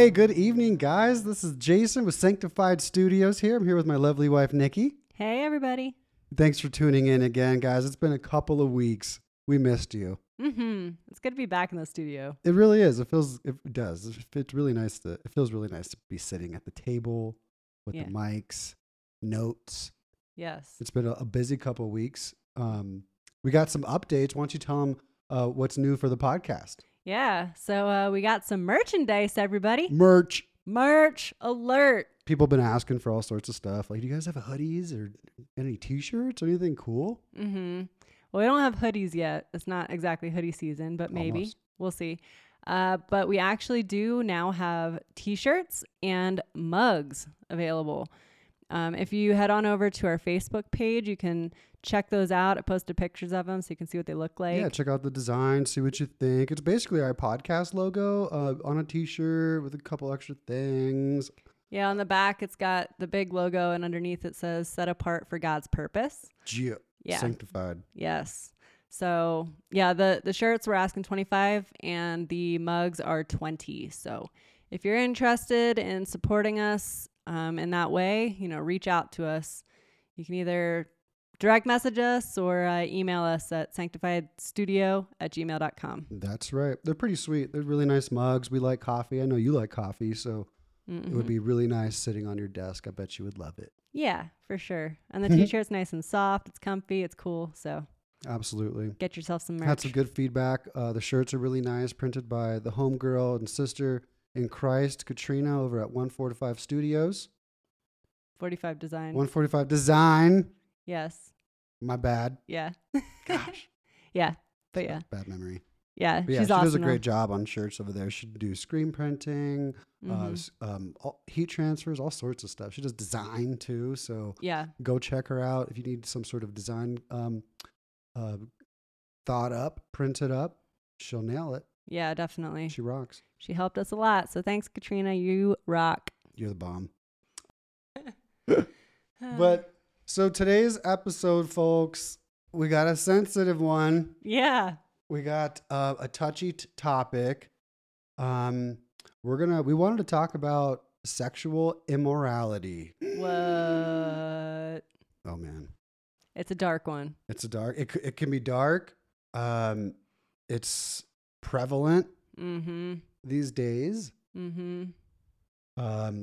Hey, good evening, guys. This is Jason with Sanctified Studios here. I'm here with my lovely wife, Nikki. Hey, everybody. Thanks for tuning in again, guys. It's been a couple of weeks. We missed you. Mm-hmm. It's good to be back in the studio. It really is. It feels really nice to be sitting at the table with the mics, notes. Yes. It's been a busy couple of weeks. We got some updates. Why don't you tell them what's new for the podcast? Yeah. So we got some merchandise, everybody. Merch alert. People have been asking for all sorts of stuff. Like, do you guys have hoodies or any t-shirts or anything cool? Mm-hmm. Well, we don't have hoodies yet. It's not exactly hoodie season, but maybe. Almost. We'll see. But we actually do now have t-shirts and mugs available. If you head on over to our Facebook page, you can check those out. I posted pictures of them so you can see what they look like. Yeah, check out the design, see what you think. It's basically our podcast logo on a t-shirt with a couple extra things. Yeah, on the back, it's got the big logo, and underneath it says, set apart for God's purpose. Yeah. Sanctified. Yes. So, yeah, the shirts we're asking $25 and the mugs are $20. So if you're interested in supporting us in that way, reach out to us. You can either direct message us or email us at SanctifiedStudio@gmail.com. That's right. They're pretty sweet. They're really nice mugs. We like coffee. I know you like coffee, so it would be really nice sitting on your desk. I bet you would love it. Yeah, for sure. And the t-shirt's nice and soft. It's comfy. It's cool. So absolutely. Get yourself some merch. Had some good feedback. The shirts are really nice, printed by the homegirl and sister in Christ, Katrina, over at 145 Studios. 145 Design. Yes. My bad. Yeah. Gosh. Yeah. But yeah. Bad memory. Yeah, but yeah, she does a great job on shirts over there. She do screen printing, heat transfers, all sorts of stuff. She does design too, so go check her out if you need some sort of design thought up, printed up. She'll nail it. Yeah, definitely. She rocks. She helped us a lot, so thanks, Katrina. You rock. You're the bomb. But so today's episode, folks, we got a sensitive one. Yeah. We got a touchy topic. We wanted to talk about sexual immorality. What? Oh man, it's a dark one. It can be dark. It's prevalent these days. Mm-hmm.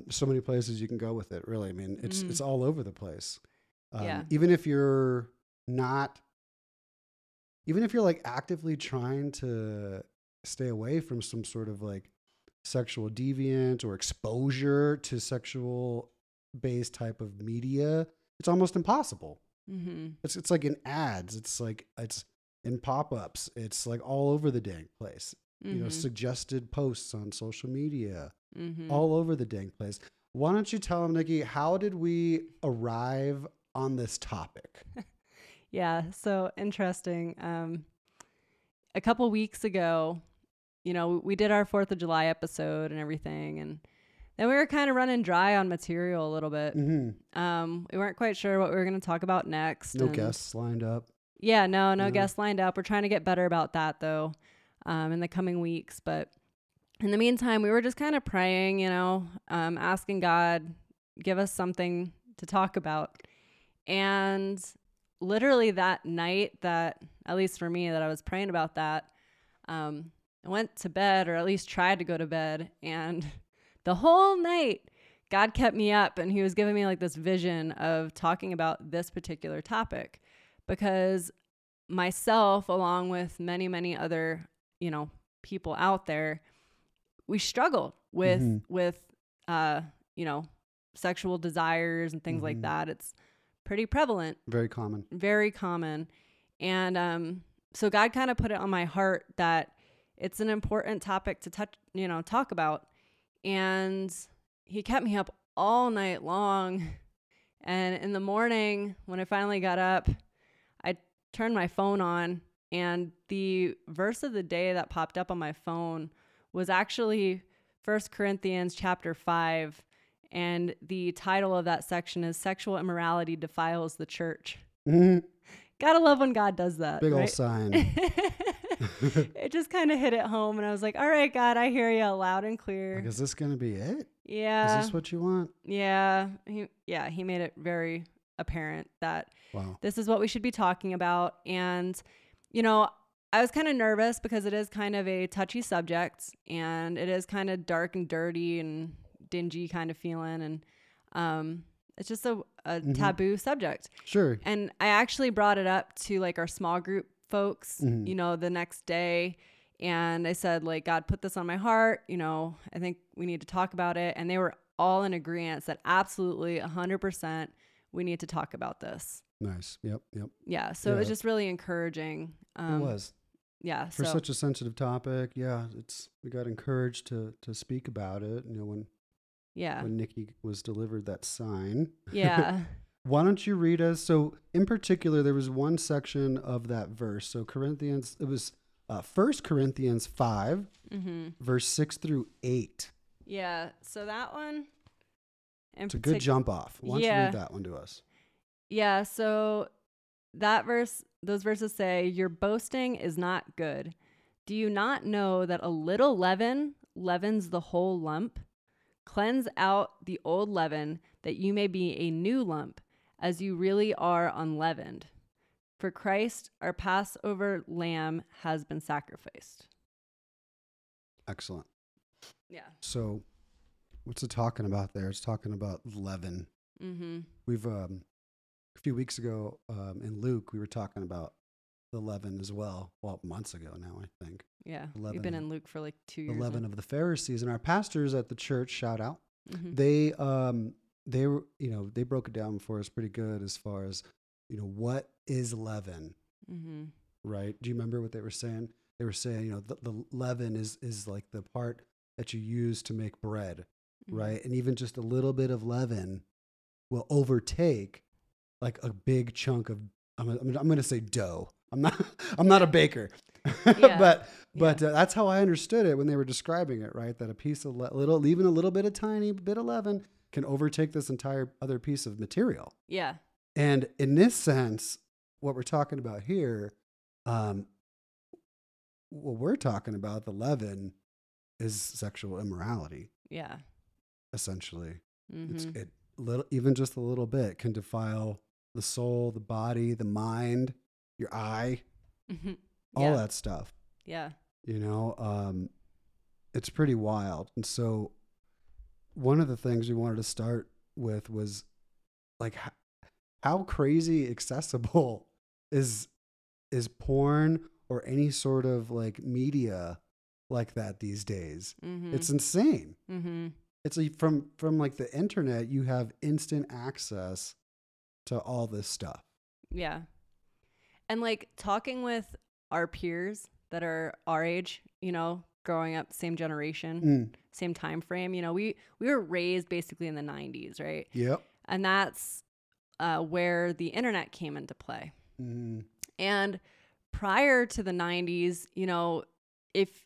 So many places you can go with it. Really, I mean, it's all over the place. Even if you're not. Even if you're like actively trying to stay away from some sort of like sexual deviant or exposure to sexual based type of media, it's almost impossible. Mm-hmm. It's like in ads, it's in pop-ups, it's like all over the dang place, suggested posts on social media, all over the dang place. Why don't you tell them, Nikki, how did we arrive on this topic? Yeah, so interesting. A couple weeks ago, we did our 4th of July episode and everything, and then we were kind of running dry on material a little bit. Mm-hmm. We weren't quite sure what we were going to talk about next. No guests lined up. Yeah, no guests lined up. We're trying to get better about that, though, in the coming weeks. But in the meantime, we were just kind of praying, asking God, give us something to talk about. And literally that night that, at least for me, that I was praying about that, I went to bed, or at least tried to go to bed, and the whole night God kept me up, and he was giving me like this vision of talking about this particular topic, because myself, along with many, many other, people out there, we struggled with, sexual desires and things like that. It's pretty prevalent. Very common. And so God kind of put it on my heart that it's an important topic to talk about. And he kept me up all night long. And in the morning, when I finally got up, I turned my phone on, and the verse of the day that popped up on my phone was actually First Corinthians chapter 5. And the title of that section is Sexual Immorality Defiles the Church. Mm-hmm. Gotta love when God does that. Big old sign. It just kind of hit it home, and I was like, all right, God, I hear you loud and clear. Like, is this going to be it? Yeah. Is this what you want? Yeah. He made it very apparent that this is what we should be talking about. And, you know, I was kind of nervous because it is kind of a touchy subject, and it is kind of dark and dirty and dingy kind of feeling. And it's just a mm-hmm. taboo subject. Sure. And I actually brought it up to like our small group folks, mm-hmm. you know, the next day. And I said, like, God put this on my heart. You know, I think we need to talk about it. And they were all in agreement that absolutely 100% we need to talk about this. Nice. Yep. Yeah. So it was just really encouraging. It was. Yeah. For such a sensitive topic. Yeah. We got encouraged to speak about it. You know, when Nikki was delivered that sign. Yeah. Why don't you read us? So in particular, there was one section of that verse. So it was First Corinthians 5, mm-hmm. verse 6-8. Yeah. So that one. It's a good jump off. Why don't you read that one to us? Yeah. So those verses say, your boasting is not good. Do you not know that a little leaven leavens the whole lump? Cleanse out the old leaven, that you may be a new lump, as you really are unleavened. For Christ, our Passover lamb, has been sacrificed. Excellent. Yeah. So what's it talking about there? It's talking about leaven. Mm-hmm. We've, a few weeks ago in Luke, we were talking about the leaven as well. Well, months ago now, I think. Yeah, we've been in Luke for like 2 years. The leaven of the Pharisees, and our pastors at the church, shout out. Mm-hmm. They broke it down for us pretty good as far as, you know, what is leaven, mm-hmm. right? Do you remember what they were saying? They were saying, you know, the leaven is like the part that you use to make bread, mm-hmm. right? And even just a little bit of leaven will overtake like a big chunk of. I'm going to say dough. I'm not a baker. Yeah. But that's how I understood it when they were describing it, right? That a piece of even a little bit of tiny bit of leaven can overtake this entire other piece of material. Yeah. And in this sense, what we're talking about here, what we're talking about, the leaven is sexual immorality. Yeah. Essentially. Mm-hmm. Even just a little bit can defile the soul, the body, the mind, your eye. Mm-hmm. All that stuff. Yeah. You know, it's pretty wild. And so one of the things we wanted to start with was like how crazy accessible is porn or any sort of like media like that these days. Mm-hmm. It's insane. Mm-hmm. It's like from like the internet, you have instant access to all this stuff. Yeah. And like talking with our peers that are our age, you know, growing up, same generation, same time frame, you know, we were raised basically in the 90s, right? Yep. And that's where the internet came into play. Mm. And prior to the 90s, you know, if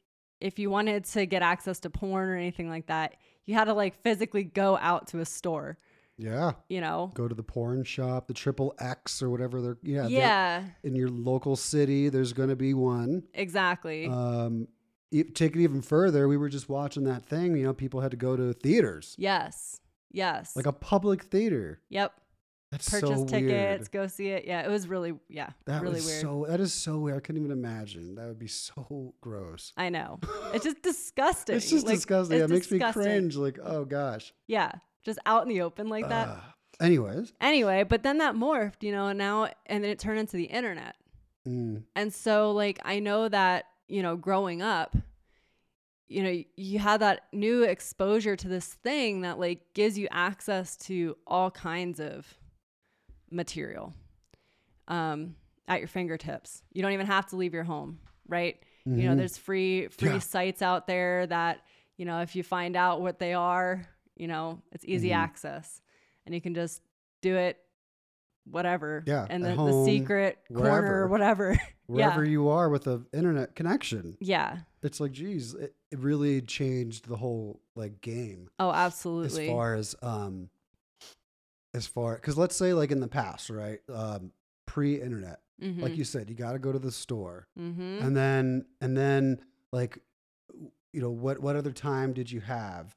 you wanted to get access to porn or anything like that, you had to like physically go out to a store. Yeah. You know, go to the porn shop, the XXX or whatever they're. Yeah. Yeah. In your local city, there's going to be one. Exactly. Take it even further. We were just watching that thing. You know, people had to go to theaters. Yes. Yes. Like a public theater. Yep. That's so weird. Purchase tickets, go see it. Yeah. It was really, that really weird. That is so weird. I couldn't even imagine. That would be so gross. I know. It's just disgusting. It's just like, disgusting. It makes me cringe. Like, oh gosh. Yeah. Just out in the open like that. Anyway, but then that morphed, you know, and then it turned into the internet. Mm. And so like, I know that, you know, growing up, you know, you had that new exposure to this thing that like gives you access to all kinds of material, at your fingertips. You don't even have to leave your home, right? Mm-hmm. You know, there's free sites out there that, you know, if you find out what they are, you know, it's easy mm-hmm. access, and you can just do it, whatever. Yeah, and then the secret corner or whatever, wherever you are with an internet connection. Yeah, it's like, geez, it really changed the whole like game. Oh, absolutely. As far because let's say like in the past, right, pre-internet, Mm-hmm. Like you said, you got to go to the store. Mm-hmm. And then like, you know, what other time did you have?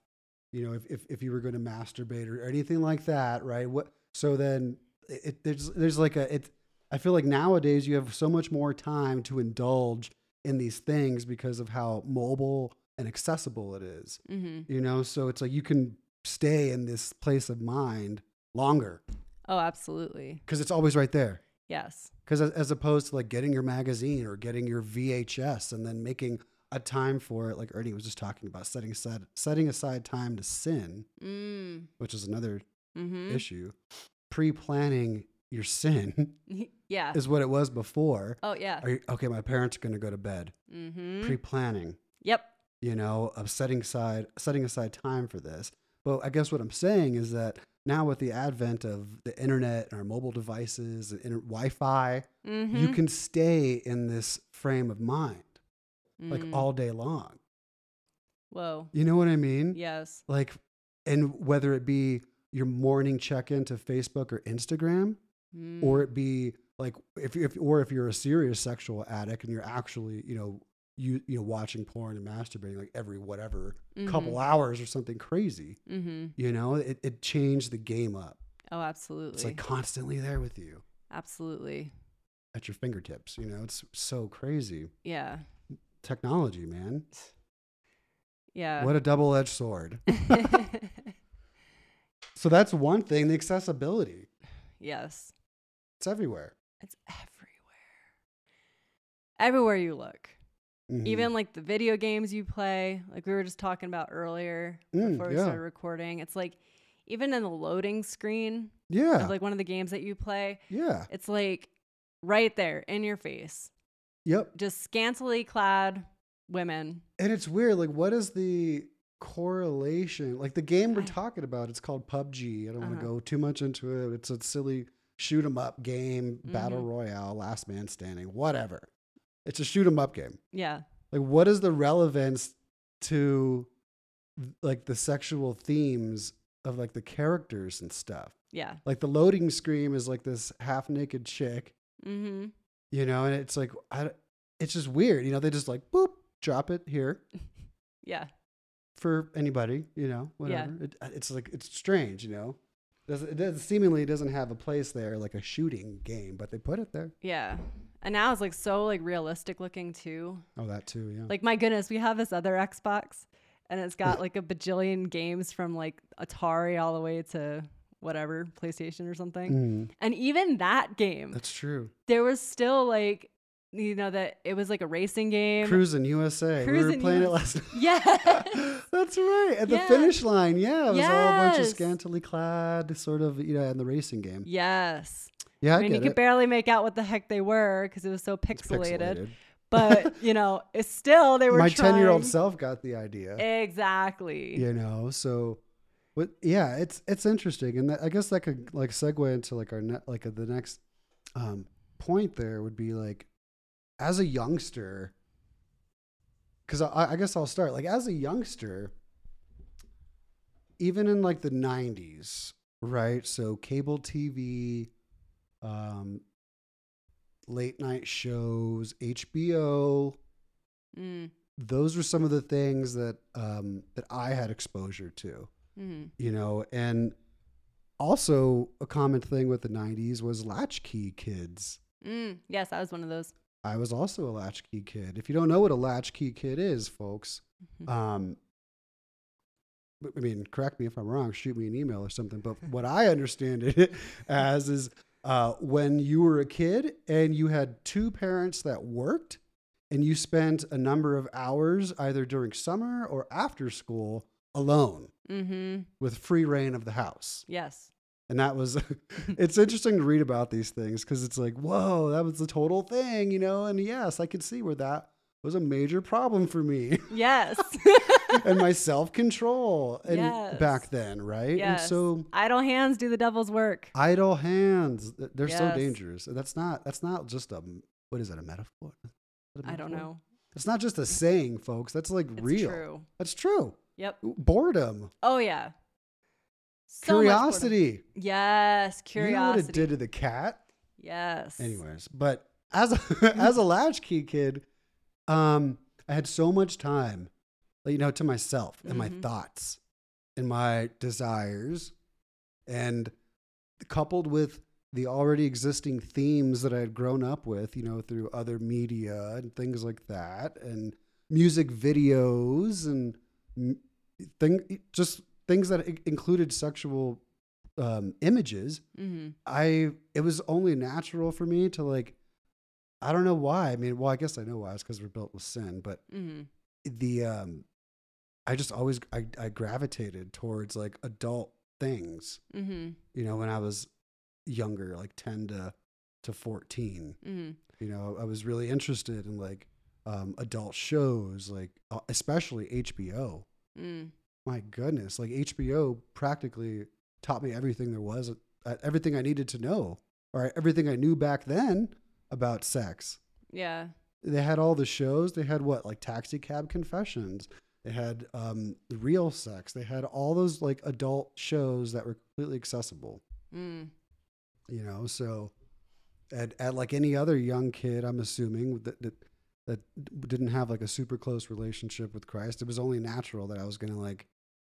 You know, if you were going to masturbate or anything like that, right? What, so then there's like I feel like nowadays you have so much more time to indulge in these things because of how mobile and accessible it is, mm-hmm. you know? So it's like, you can stay in this place of mind longer. Oh, absolutely. Cause it's always right there. Yes. Cause as opposed to like getting your magazine or getting your VHS and then making a time for it. Like Ernie was just talking about setting aside time to sin, which is another mm-hmm. issue. Pre-planning your sin yeah. is what it was before. Oh yeah. Okay. My parents are going to go to bed. Mm-hmm. Pre-planning. Yep. You know, of setting aside time for this. Well, I guess what I'm saying is that now with the advent of the internet and our mobile devices and Wi-Fi, mm-hmm. you can stay in this frame of mind like all day long. Whoa. You know what I mean? Yes. Like, and whether it be your morning check-in to Facebook or Instagram, or it be like if you're a serious sexual addict and you're actually, you know, you know, watching porn and masturbating like every whatever couple hours or something crazy, you know, it changed the game up. Oh, absolutely. It's like constantly there with you. Absolutely. At your fingertips, you know, it's so crazy. Yeah. Technology, man. Yeah. What a double-edged sword. So that's one thing, the accessibility. Yes. It's everywhere. It's everywhere. Everywhere you look. Mm-hmm. Even like the video games you play, like we were just talking about earlier before we started recording. It's like even in the loading screen of like one of the games that you play, it's like right there in your face. Yep. Just scantily clad women. And it's weird. Like what is the correlation? Like the game we're talking about, it's called PUBG. I don't want to go too much into it. It's a silly shoot 'em up game, battle royale, last man standing, whatever. It's a shoot 'em up game. Yeah. Like, what is the relevance to like the sexual themes of like the characters and stuff? Yeah. Like the loading screen is like this half naked chick, you know, and it's like, it's just weird. You know, they just like, boop, drop it here. yeah. For anybody, you know, whatever. Yeah. It's like, it's strange, you know, it doesn't have a place there, like a shooting game, but they put it there. Yeah. And now it's like so like realistic looking too. Oh, that too, yeah. Like my goodness, we have this other Xbox and it's got like a bajillion games from like Atari all the way to whatever, PlayStation or something. Mm. And even that game. That's true. There was still like, you know, that it was like a racing game. Cruisin' USA. We were playing it last night. Yeah. That's right. At the finish line. Yeah. It was all a bunch of scantily clad sort of, you know, in the racing game. Yes. Yeah, I mean, you could barely make out what the heck they were because it was so pixelated. But, you know, it's still, they were trying. My 10-year-old self got the idea. Exactly. You know, so, but yeah, it's interesting. And that, I guess that could, like, segue into, like, the next point there would be, like, as a youngster, because I guess I'll start. Like, as a youngster, even in, like, the 90s, right? So cable TV... late night shows, HBO. Those were some of the things that that I had exposure to, you know. And also a common thing with the 90s was latchkey kids. Yes, I was one of those. I was also a latchkey kid. If you don't know what a latchkey kid is, folks, I mean, correct me if I'm wrong, shoot me an email or something. But what I understand it as is... when you were a kid and you had two parents that worked and you spent a number of hours either during summer or after school alone with free reign of the house. Yes. And that was, it's interesting to read about these things because it's like, whoa, that was the total thing, you know? And yes, I could see where that was a major problem for me. Yes. And my self-control and back then, right? Yes. And so idle hands do the devil's work. Idle hands. They're so dangerous. That's not just a, what is it, a metaphor? I don't know. It's not just a saying, folks. That's like real. True. That's true. Yep. Boredom. Oh, yeah. So curiosity. Much boredom. Yes, curiosity. You know what it did to the cat? Yes. Anyways, but as a latchkey kid, I had so much time, to myself and my thoughts and my desires, and coupled with the already existing themes that I had grown up with, through other media and things like that, and music videos and things that included sexual images. Mm-hmm. It was only natural for me to I don't know why. I guess I know why. It's because we're built with sin, but I just always, I gravitated towards adult things, when I was younger, 10 to 14, I was really interested in adult shows, especially HBO. Mm. My goodness. HBO practically taught me everything there was, everything I needed to know, or everything I knew back then about sex. Yeah. They had all the shows. They had Taxi Cab Confessions. They had Real Sex. They had all those adult shows that were completely accessible. Mm. So at any other young kid, I'm assuming that didn't have a super close relationship with Christ, it was only natural that I was going to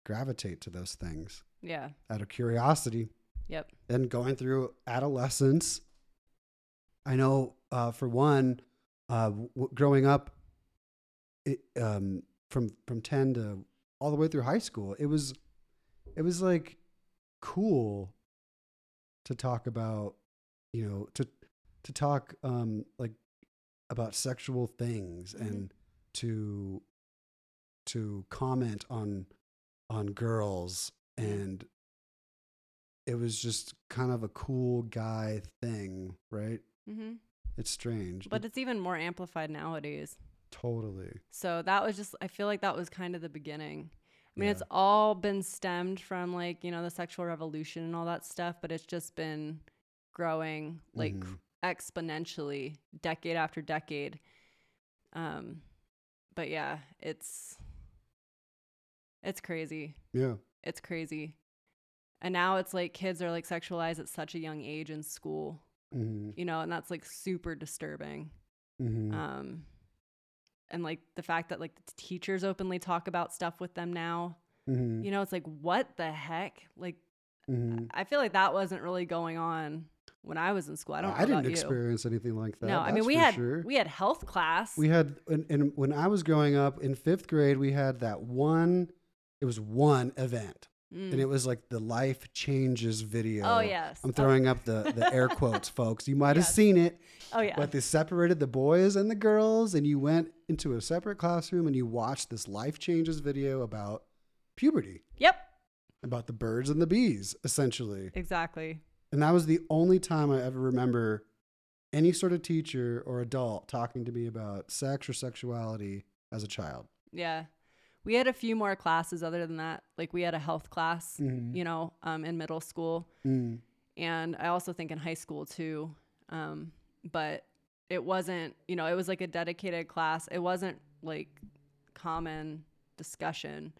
gravitate to those things. Yeah. Out of curiosity. Yep. Then going through adolescence, I know for one, growing up, from 10 to all the way through high school, it was cool to talk about, to talk about sexual things, and to comment on girls, and it was just kind of a cool guy thing, right? Mm-hmm. It's strange, but it's even more amplified nowadays. Totally. So that was just, I feel like that was kind of the beginning. It's all been stemmed from the sexual revolution and all that stuff, but it's just been growing exponentially decade after decade. But yeah, it's crazy. Yeah. It's crazy. And now it's kids are sexualized at such a young age in school, and that's super disturbing. Mm-hmm. And the fact that the teachers openly talk about stuff with them now, it's what the heck? I feel that wasn't really going on when I was in school. I don't know I didn't experience anything like that. No, we had health class. We had, and when I was growing up in fifth grade, we had one event. Mm. And it was the Life Changes video. Oh, yes. I'm throwing up the air quotes, folks. You might have seen it. Oh, yeah. But they separated the boys and the girls, and you went into a separate classroom and you watched this Life Changes video about puberty. Yep. About the birds and the bees, essentially. Exactly. And that was the only time I ever remember any sort of teacher or adult talking to me about sex or sexuality as a child. Yeah. We had a few more classes other than that. We had a health class, in middle school. Mm. And I also think in high school too. But it wasn't, it was a dedicated class. It wasn't common discussion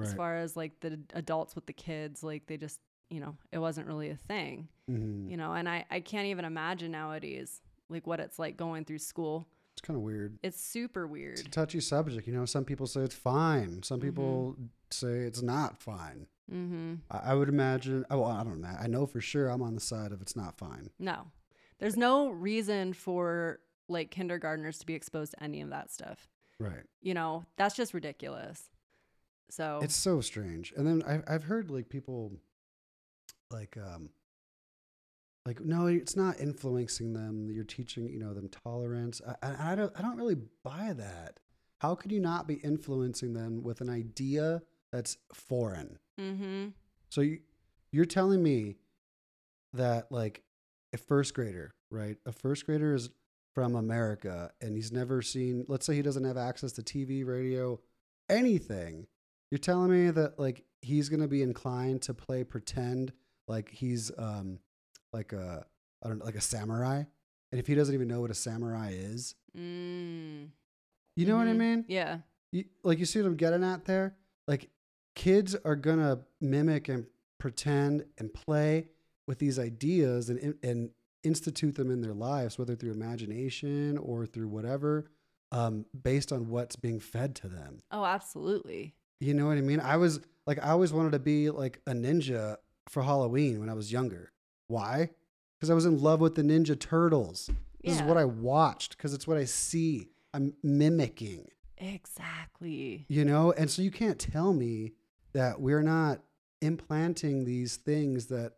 as far as the adults with the kids. They just, it wasn't really a thing, and I can't even imagine nowadays, what it's going through school. It's kind of weird. It's super weird. It's a touchy subject. Some people say it's fine. Some people say it's not fine. Mm-hmm. I would imagine. Oh, I don't know. I know for sure I'm on the side of it's not fine. No, there's no reason for kindergartners to be exposed to any of that stuff. Right. That's just ridiculous. So it's so strange. And then I've heard people no, it's not influencing them. You're teaching, them tolerance. I don't really buy that. How could you not be influencing them with an idea that's foreign? Mm-hmm. So you're telling me that a first grader, right? A first grader is from America and he's never seen, let's say he doesn't have access to TV, radio, anything. You're telling me that he's going to be inclined to play pretend he's, a samurai. And if he doesn't even know what a samurai is, you know what I mean? Yeah. You see what I'm getting at there? Kids are going to mimic and pretend and play with these ideas and institute them in their lives, whether through imagination or through whatever, based on what's being fed to them. Oh, absolutely. You know what I mean? I always wanted to be like a ninja for Halloween when I was younger. Why? Because I was in love with the Ninja Turtles. This is what I watched because it's what I see. I'm mimicking. Exactly. You know? And so you can't tell me that we're not implanting these things that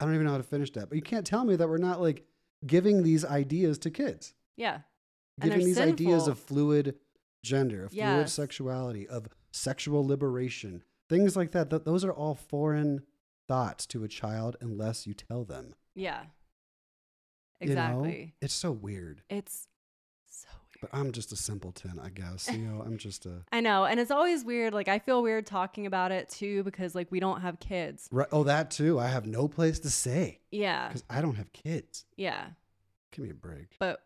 I don't even know how to finish that, but you can't tell me that we're not like giving these ideas to kids. Yeah. Giving these sinful ideas of fluid gender, of fluid sexuality, of sexual liberation, things like that. Those are all foreign thoughts to a child unless you tell them. Yeah. Exactly. You know? It's so weird. It's so weird. But I'm just a simpleton, I guess. You know, I'm just a... I know. And it's always weird. Like, I feel weird talking about it, too, because, like, we don't have kids. Right. Oh, that, too. I have no place to say. Yeah. Because I don't have kids. Yeah. Give me a break. But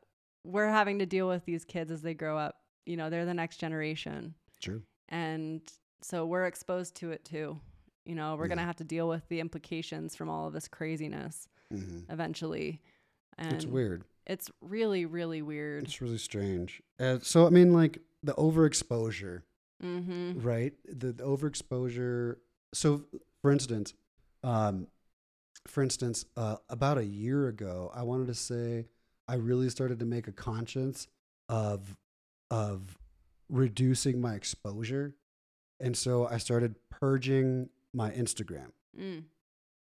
we're having to deal with these kids as they grow up. You know, they're the next generation. True. And so we're exposed to it, too. You know, we're going to have to deal with the implications from all of this craziness eventually. And it's weird. It's really, really weird. It's really strange. So, I mean, like the overexposure, right? The overexposure. So, for instance, about a year ago, I wanted to say I really started to make a conscience of reducing my exposure. And so I started purging my Instagram.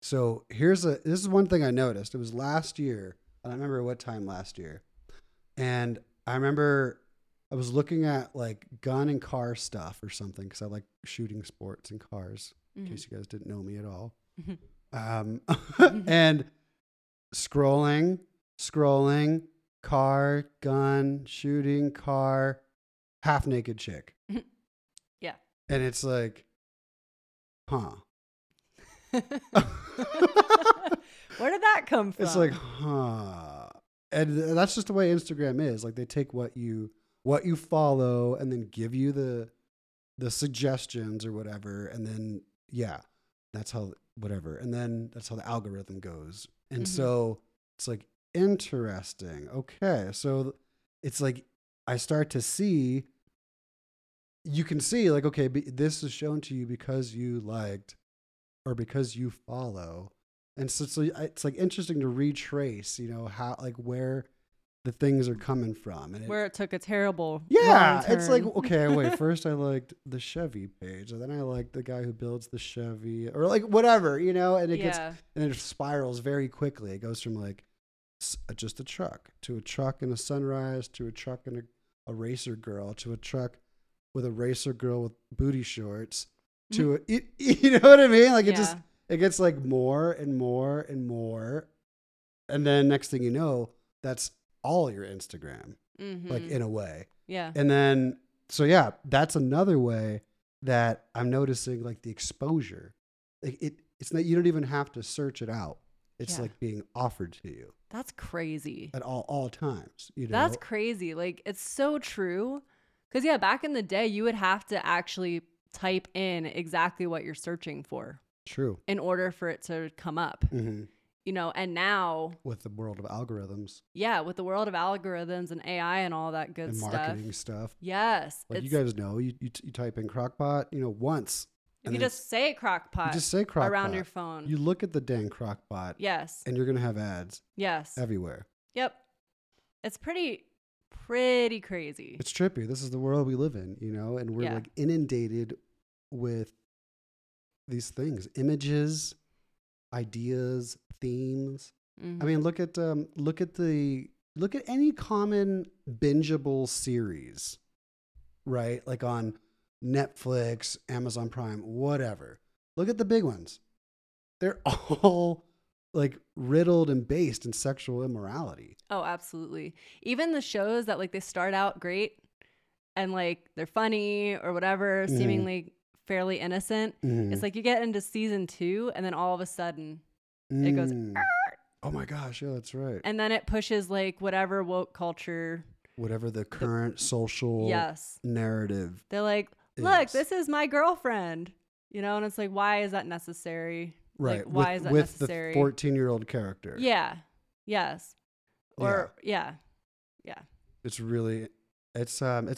So this is one thing I noticed. It was last year. I don't remember what time last year. And I remember I was looking at like gun and car stuff or something because I like shooting sports and cars, in case you guys didn't know me at all. And scrolling, car, gun, shooting, car, half naked chick. Yeah. And it's like, huh. Where did that come from? It's like, huh. And that's just the way Instagram is. Like they take what you follow and then give you the suggestions or whatever. And then, And then that's how the algorithm goes. And so it's like, interesting. Okay. So it's like, I start to see, you can see like, okay, this is shown to you because you liked or because you follow. And so it's like interesting to retrace, you know, how, like where the things are coming from and where it took a terrible. Yeah. It's like, okay, wait, first I liked the Chevy page and then I liked the guy who builds the Chevy or like whatever, you know, and it and it spirals very quickly. It goes from like just a truck to a truck and a sunrise to a truck and a racer girl to a truck with a racer girl with booty shorts to it. You know what I mean? Like it just. It gets like more and more and more. And then next thing you know, that's all your Instagram, like in a way. Yeah. And then, so yeah, that's another way that I'm noticing like the exposure. Like it's not, you don't even have to search it out. It's like being offered to you. That's crazy. At all times. You know? That's crazy. Like it's so true. Cause yeah, back in the day, you would have to actually type in exactly what you're searching for. True. In order for it to come up, you know, and now with the world of algorithms. Yeah. With the world of algorithms and AI and all that good stuff. And marketing stuff. Yes. Like you guys know, you type in crockpot, you know, once. You just say crockpot. You just say crockpot. Around your phone. You look at the dang crockpot. Yes. And you're going to have ads. Yes. Everywhere. Yep. It's pretty crazy. It's trippy. This is the world we live in, you know, and we're like inundated with these things, images, ideas, themes. I mean, look at any common bingeable series, right? Like on Netflix, Amazon Prime, whatever. Look at the big ones. They're all like riddled and based in sexual immorality. Oh, absolutely. Even the shows that like they start out great and like they're funny or whatever, seemingly fairly innocent. It's like you get into season 2 and then all of a sudden it goes Arr! Oh my gosh, yeah, that's right. And then it pushes like whatever woke culture, whatever the current social narrative. They're like, look, this is my girlfriend, you know, and it's like, why is that necessary? Right. Like, why is that necessary? With the 14-year-old character. Yeah. Yes. Or, yeah. It's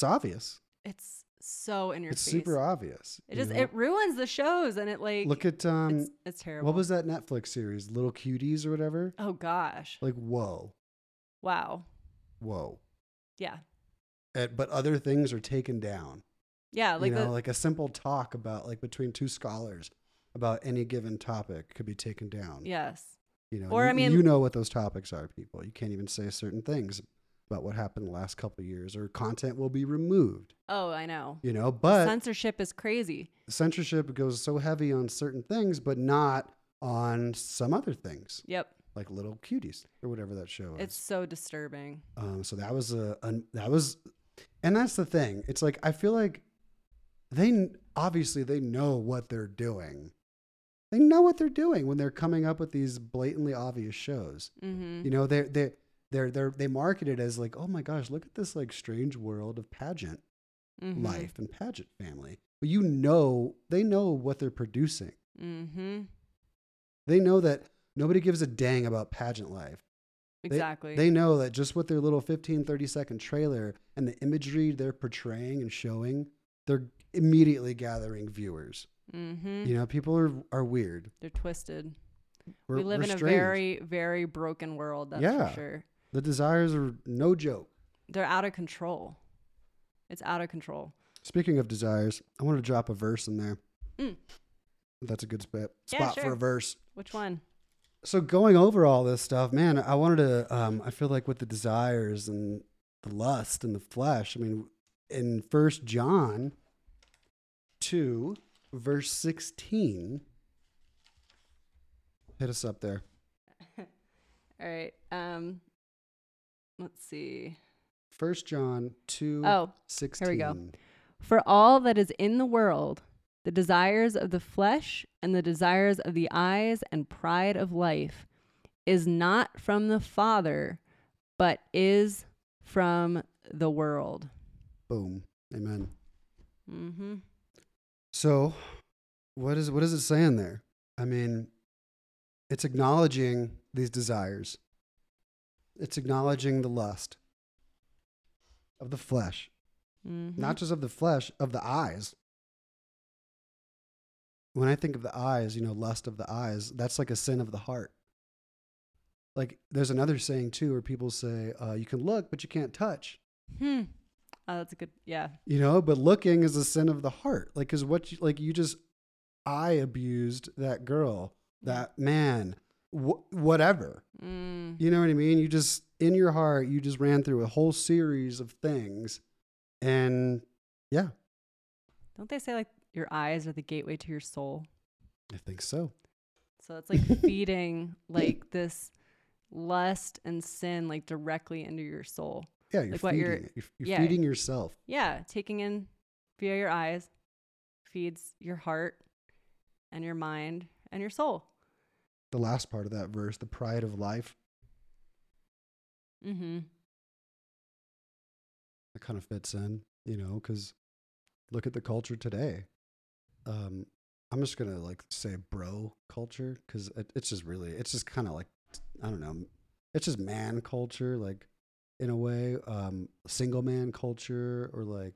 obvious. It's so in your face. It's super obvious. It ruins the shows, and it like. Look at, it's terrible. What was that Netflix series? Little Cuties or whatever? Oh gosh. Like, whoa. Wow. Whoa. Yeah. But other things are taken down. Yeah. Like, like a simple talk about, like, between two scholars about any given topic could be taken down. Yes. You know what those topics are, people. You can't even say certain things about what happened the last couple of years, or content will be removed. Oh, I know. But censorship is crazy. Censorship goes so heavy on certain things, but not on some other things. Yep. Like Little Cuties or whatever that show is. It's so disturbing. So that was and that's the thing. It's like, I feel like they know what they're doing. They know what they're doing when they're coming up with these blatantly obvious shows. Mm-hmm. They market it as like, oh my gosh, look at this like strange world of pageant mm-hmm. life and pageant family. But they know what they're producing. Mm-hmm. They know that nobody gives a dang about pageant life. Exactly. They know that just with their little 15, 30-second trailer and the imagery they're portraying and showing, they're immediately gathering viewers. Mm-hmm. People are weird. They're twisted. We live in a very, very broken world. That's for sure. The desires are no joke. They're out of control. It's out of control. Speaking of desires, I want to drop a verse in there. Mm. That's a good spot for a verse. Which one? So going over all this stuff, man, I wanted to, I feel like with the desires and the lust and the flesh, I mean, in 1 John 2, verse 16, hit us up there. All right. Let's see. 1 John 2, 16. Here we go. For all that is in the world, the desires of the flesh and the desires of the eyes and pride of life, is not from the Father, but is from the world. Boom. Amen. Mm-hmm. So what is it saying there? I mean, it's acknowledging these desires. It's acknowledging the lust of the flesh, mm-hmm. not just of the flesh, of the eyes. When I think of the eyes, lust of the eyes, that's like a sin of the heart. Like there's another saying too, where people say, you can look, but you can't touch. Oh, that's a good, yeah. But looking is a sin of the heart. Like, cause I abused that girl, that man, whatever, you know what I mean? In your heart, you just ran through a whole series of things and yeah. Don't they say like, your eyes are the gateway to your soul? I think so. So it's like feeding like this lust and sin like directly into your soul. Yeah, you're like feeding it. You're feeding yourself. Yeah, taking in via your eyes feeds your heart and your mind and your soul. The last part of that verse, the pride of life. Mm-hmm. That kind of fits in, because look at the culture today. I'm just going to like say bro culture because it's just kind of like, I don't know. It's just man culture, like in a way, single man culture or like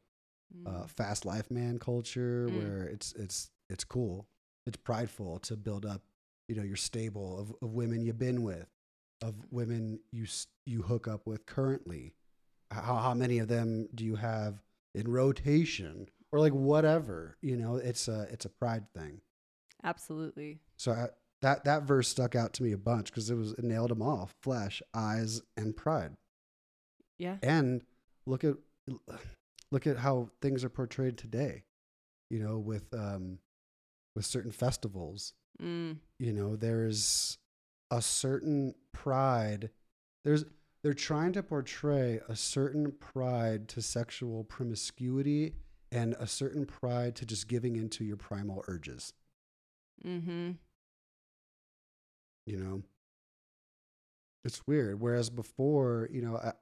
fast life man culture where it's cool. It's prideful to build up, your stable of women you've been with, of women you hook up with currently. How many of them do you have in rotation? Or like whatever, it's a pride thing. Absolutely. So that verse stuck out to me a bunch because it nailed them all: flesh, eyes, and pride. Yeah. And look at how things are portrayed today, with certain festivals. Mm. There's a certain pride. They're trying to portray a certain pride to sexual promiscuity. And a certain pride to just giving into your primal urges. Mm-hmm. It's weird. Whereas before, I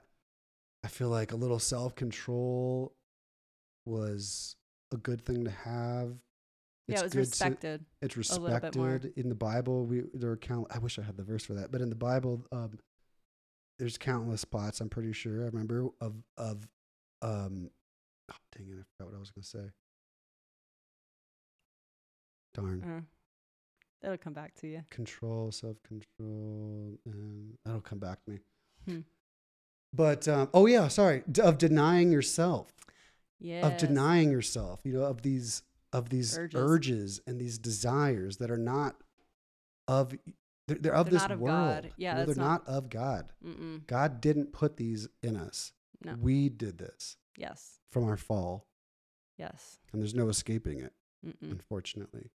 feel like a little self-control was a good thing to have. It's it was respected. It's respected in the Bible. There are countless. I wish I had the verse for that, but in the Bible, there's countless spots. I'm pretty sure I remember of. Oh, dang it! I forgot what I was going to say. Darn. It'll come back to you. Control, self-control, and that'll come back to me. But of denying yourself. Yeah. Of denying yourself. You know, of these urges and these desires that are not of. They're of this world. Yeah, they're not of God. Mm-mm. God didn't put these in us. No. We did this. Yes. From our fall. Yes. And there's no escaping it, unfortunately.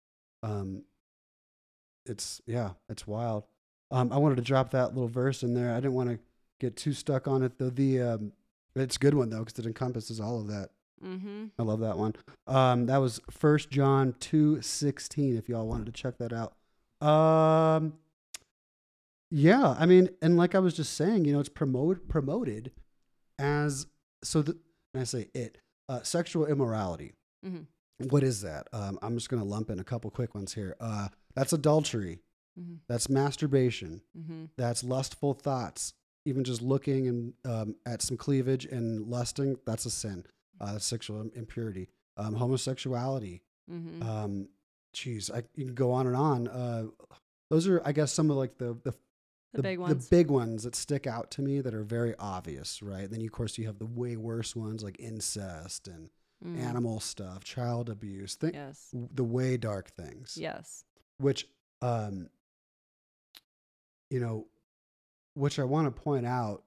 It's wild. I wanted to drop that little verse in there. I didn't want to get too stuck on it, though. It's a good one, though, because it encompasses all of that. Mm-hmm. I love that one. That was 1 John 2:16, if y'all wanted to check that out. Yeah, I mean, and like I was just saying, you know, it's promoted as, so that, and I say sexual immorality. Mm-hmm. What is that? I'm just going to lump in a couple quick ones here. That's adultery. Mm-hmm. That's masturbation. Mm-hmm. That's lustful thoughts. Even just looking and at some cleavage and lusting, that's a sin. Sexual impurity. Homosexuality. Mm-hmm. You can go on and on. Those are, I guess, some of like the big ones that stick out to me that are very obvious, right? And then, of course, you have the way worse ones like incest and animal stuff, child abuse, the way dark things. Yes. Which, which I want to point out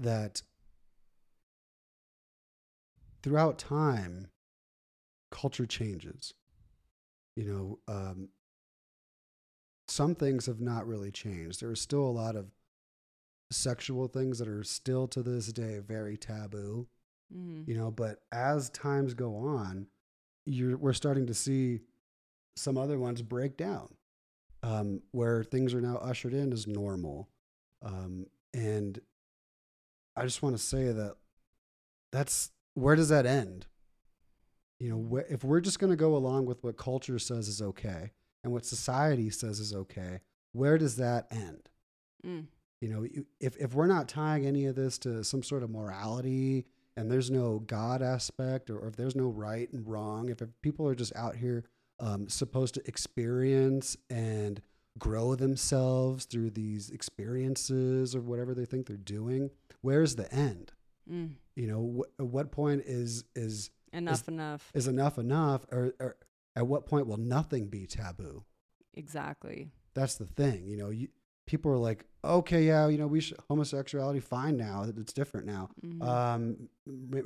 that throughout time, culture changes. Some things have not really changed. There are still a lot of sexual things that are still to this day very taboo. Mm-hmm. But as times go on, we're starting to see some other ones break down, where things are now ushered in as normal. And I just want to say that's where does that end? If we're just going to go along with what culture says is okay and what society says is okay, where does that end? Mm. If we're not tying any of this to some sort of morality, and there's no God aspect, or if there's no right and wrong, if people are just out here supposed to experience and grow themselves through these experiences or whatever they think they're doing, where's the end? Mm. At what point is enough enough? Is enough enough? Or at what point will nothing be taboo? Exactly. That's the thing. People are like, okay, yeah, we should, homosexuality, fine now. It's different now. Mm-hmm.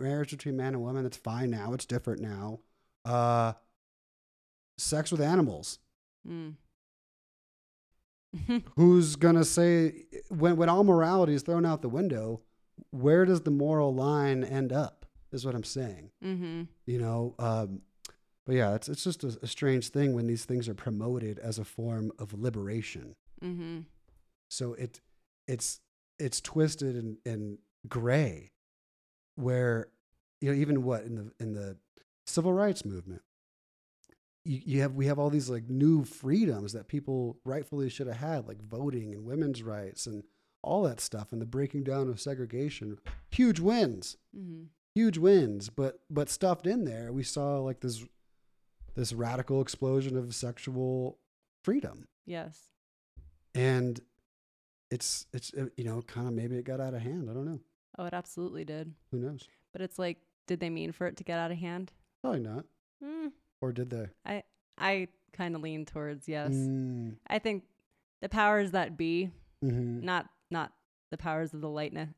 Marriage between man and woman, that's fine now. It's different now. Sex with animals. Mm. Who's going to say, when all morality is thrown out the window, where does the moral line end up, is what I'm saying. Mm-hmm. But yeah, it's just a strange thing when these things are promoted as a form of liberation. Mm-hmm. So it's twisted and gray, where even what in the civil rights movement, we have all these like new freedoms that people rightfully should have had, like voting and women's rights and all that stuff, and the breaking down of segregation, huge wins, but stuffed in there, we saw like this radical explosion of sexual freedom. Yes. And it's kind of maybe it got out of hand. I don't know. Oh, it absolutely did. Who knows? But it's like, did they mean for it to get out of hand? Probably not. Mm. Or did they? I kind of lean towards yes. Mm. I think the powers that be, not the powers of the lightness,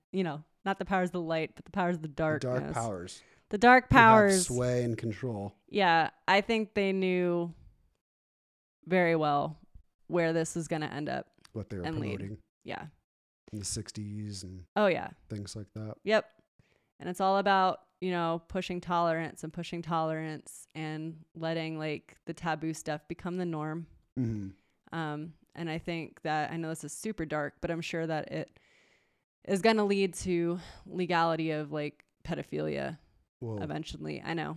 not the powers of the light, but the powers of the darkness. The dark powers. Sway and control. Yeah, I think they knew very well where this is going to end up. What they were promoting. Lead. Yeah. In the 60s and things like that. Yep. And it's all about, pushing tolerance and letting like the taboo stuff become the norm. Mm-hmm. And I think that, I know this is super dark, but I'm sure that it is going to lead to legality of like pedophilia eventually. I know.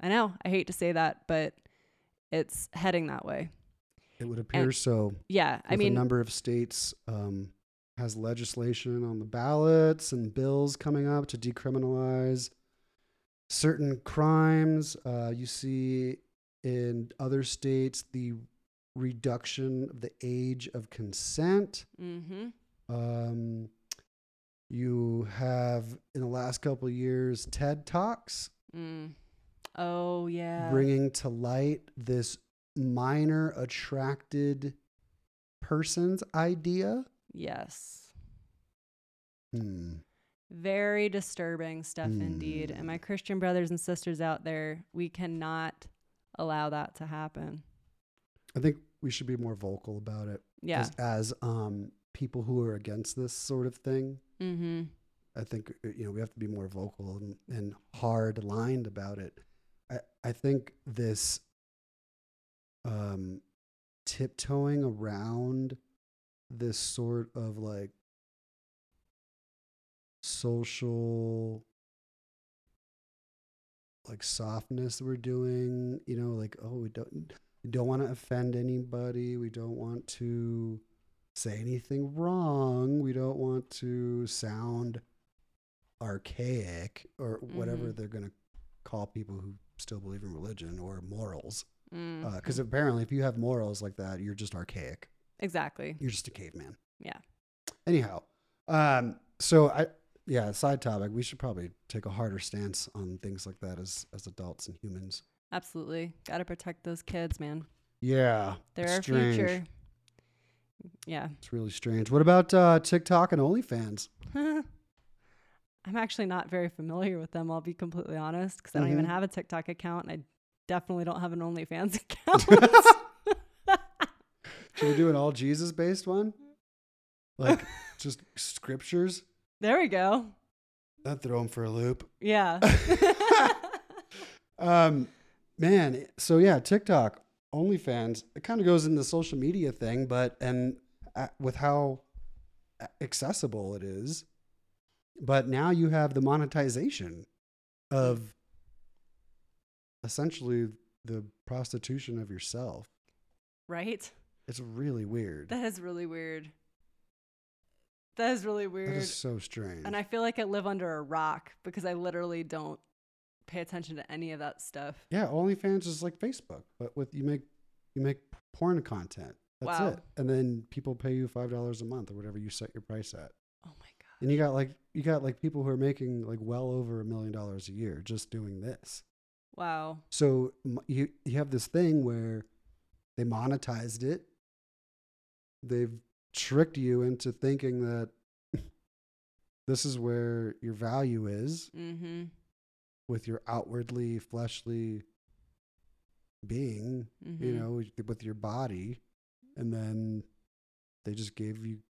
I hate to say that, but it's heading that way. It would appear and, so. Yeah. I mean, a number of states has legislation on the ballots and bills coming up to decriminalize certain crimes. You see in other states the reduction of the age of consent. Mm-hmm. You have, in the last couple of years, TED Talks. Mm. Oh, yeah. Bringing to light this minor attracted persons idea. Yes. Hmm. Very disturbing stuff indeed. And my Christian brothers and sisters out there, we cannot allow that to happen. I think we should be more vocal about it. Yeah. As people who are against this sort of thing. Mm-hmm. I think, we have to be more vocal and hard-lined about it. I think this tiptoeing around this sort of like social like softness we're doing, like, oh, we don't want to offend anybody. We don't want to say anything wrong. We don't want to sound archaic or whatever they're going to call people who still believe in religion or morals. Because apparently if you have morals like that, you're just archaic. Exactly. You're just a caveman. Yeah. Anyhow. So side topic, we should probably take a harder stance on things like that as adults and humans. Absolutely. Got to protect those kids, man. Yeah. They're our future. Yeah. It's really strange. What about TikTok and OnlyFans? I'm actually not very familiar with them. I'll be completely honest because I don't even have a TikTok account. And I definitely don't have an OnlyFans account. Should we do an all Jesus based one? Like just scriptures? There we go. That'd throw him for a loop. Yeah. Man. So yeah, TikTok, OnlyFans, it kind of goes in the social media thing, but with how accessible it is, but now you have the monetization of essentially the prostitution of yourself. Right? It's really weird. That is really weird. That is so strange. And I feel like I live under a rock because I literally don't pay attention to any of that stuff. Yeah, OnlyFans is like Facebook, but with you make porn content. That's it. And then people pay you $5 a month or whatever you set your price at. Oh my god. And you got like people who are making like well over $1 million a year just doing this. Wow. So you have this thing where they monetized it. They've tricked you into thinking that this is where your value is with your outwardly fleshly being, with your body. And then they just gave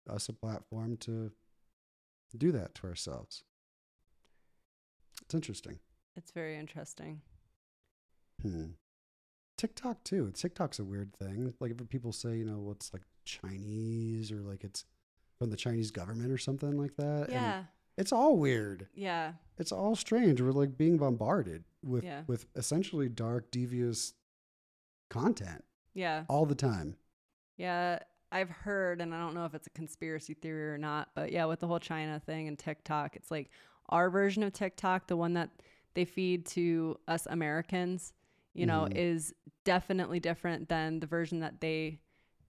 us a platform to do that to ourselves. It's interesting. It's very interesting. TikTok too. TikTok's a weird thing. Like if people say, well, it's like Chinese or like it's from the Chinese government or something like that. Yeah. And it's all weird. Yeah. It's all strange. We're like being bombarded with essentially dark, devious content. Yeah. All the time. Yeah. I've heard, and I don't know if it's a conspiracy theory or not, but yeah, with the whole China thing and TikTok, it's like our version of TikTok, the one that they feed to us Americans, is definitely different than the version that they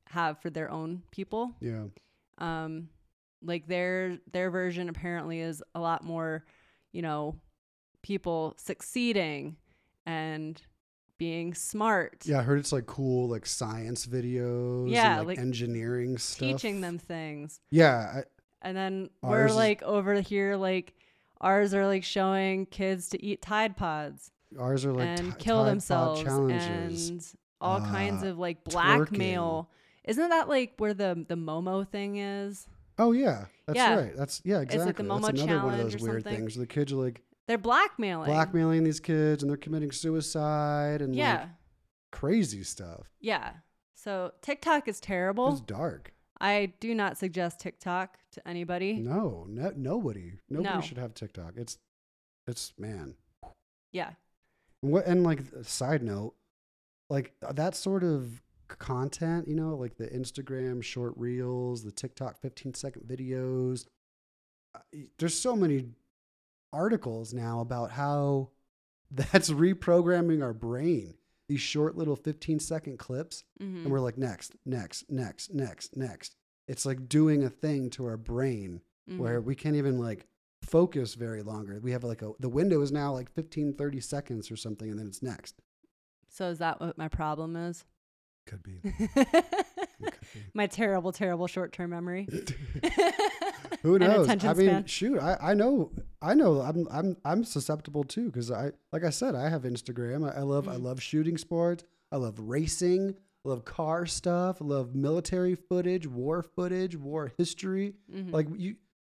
have for their own people. Yeah. Like their version apparently is a lot more, people succeeding and being smart. Yeah, I heard it's like cool, like science videos. Yeah, and like engineering stuff. Teaching them things. Yeah. And then we're like over here, like ours are like showing kids to eat Tide Pods. Ours are like and kill themselves challenges. And all kinds of like blackmail. Twerking. Isn't that like where the Momo thing is? Oh yeah, that's right. That's exactly. It's like the Momo that's another one of those weird things. The kids are like they're blackmailing these kids, and they're committing suicide and like crazy stuff. Yeah. So TikTok is terrible. It's dark. I do not suggest TikTok to anybody. No, nobody. Nobody should have TikTok. It's man. Yeah. And side note, like that sort of content, you know, like the Instagram short reels, the TikTok 15-second videos. There's so many articles now about how that's reprogramming our brain. These short little 15-second clips, mm-hmm. and we're like, next. It's like doing a thing to our brain, mm-hmm. where we can't even like focus very longer. We have like the window is now like 15, 30 seconds or something, and then it's next. So is that what my problem is? Could be. My terrible, terrible short-term memory. Who knows? I mean, shoot, I know I'm susceptible too, because like I said, I have Instagram. I love shooting sports. I love racing. I love car stuff. I love military footage, war history. Mm-hmm. Like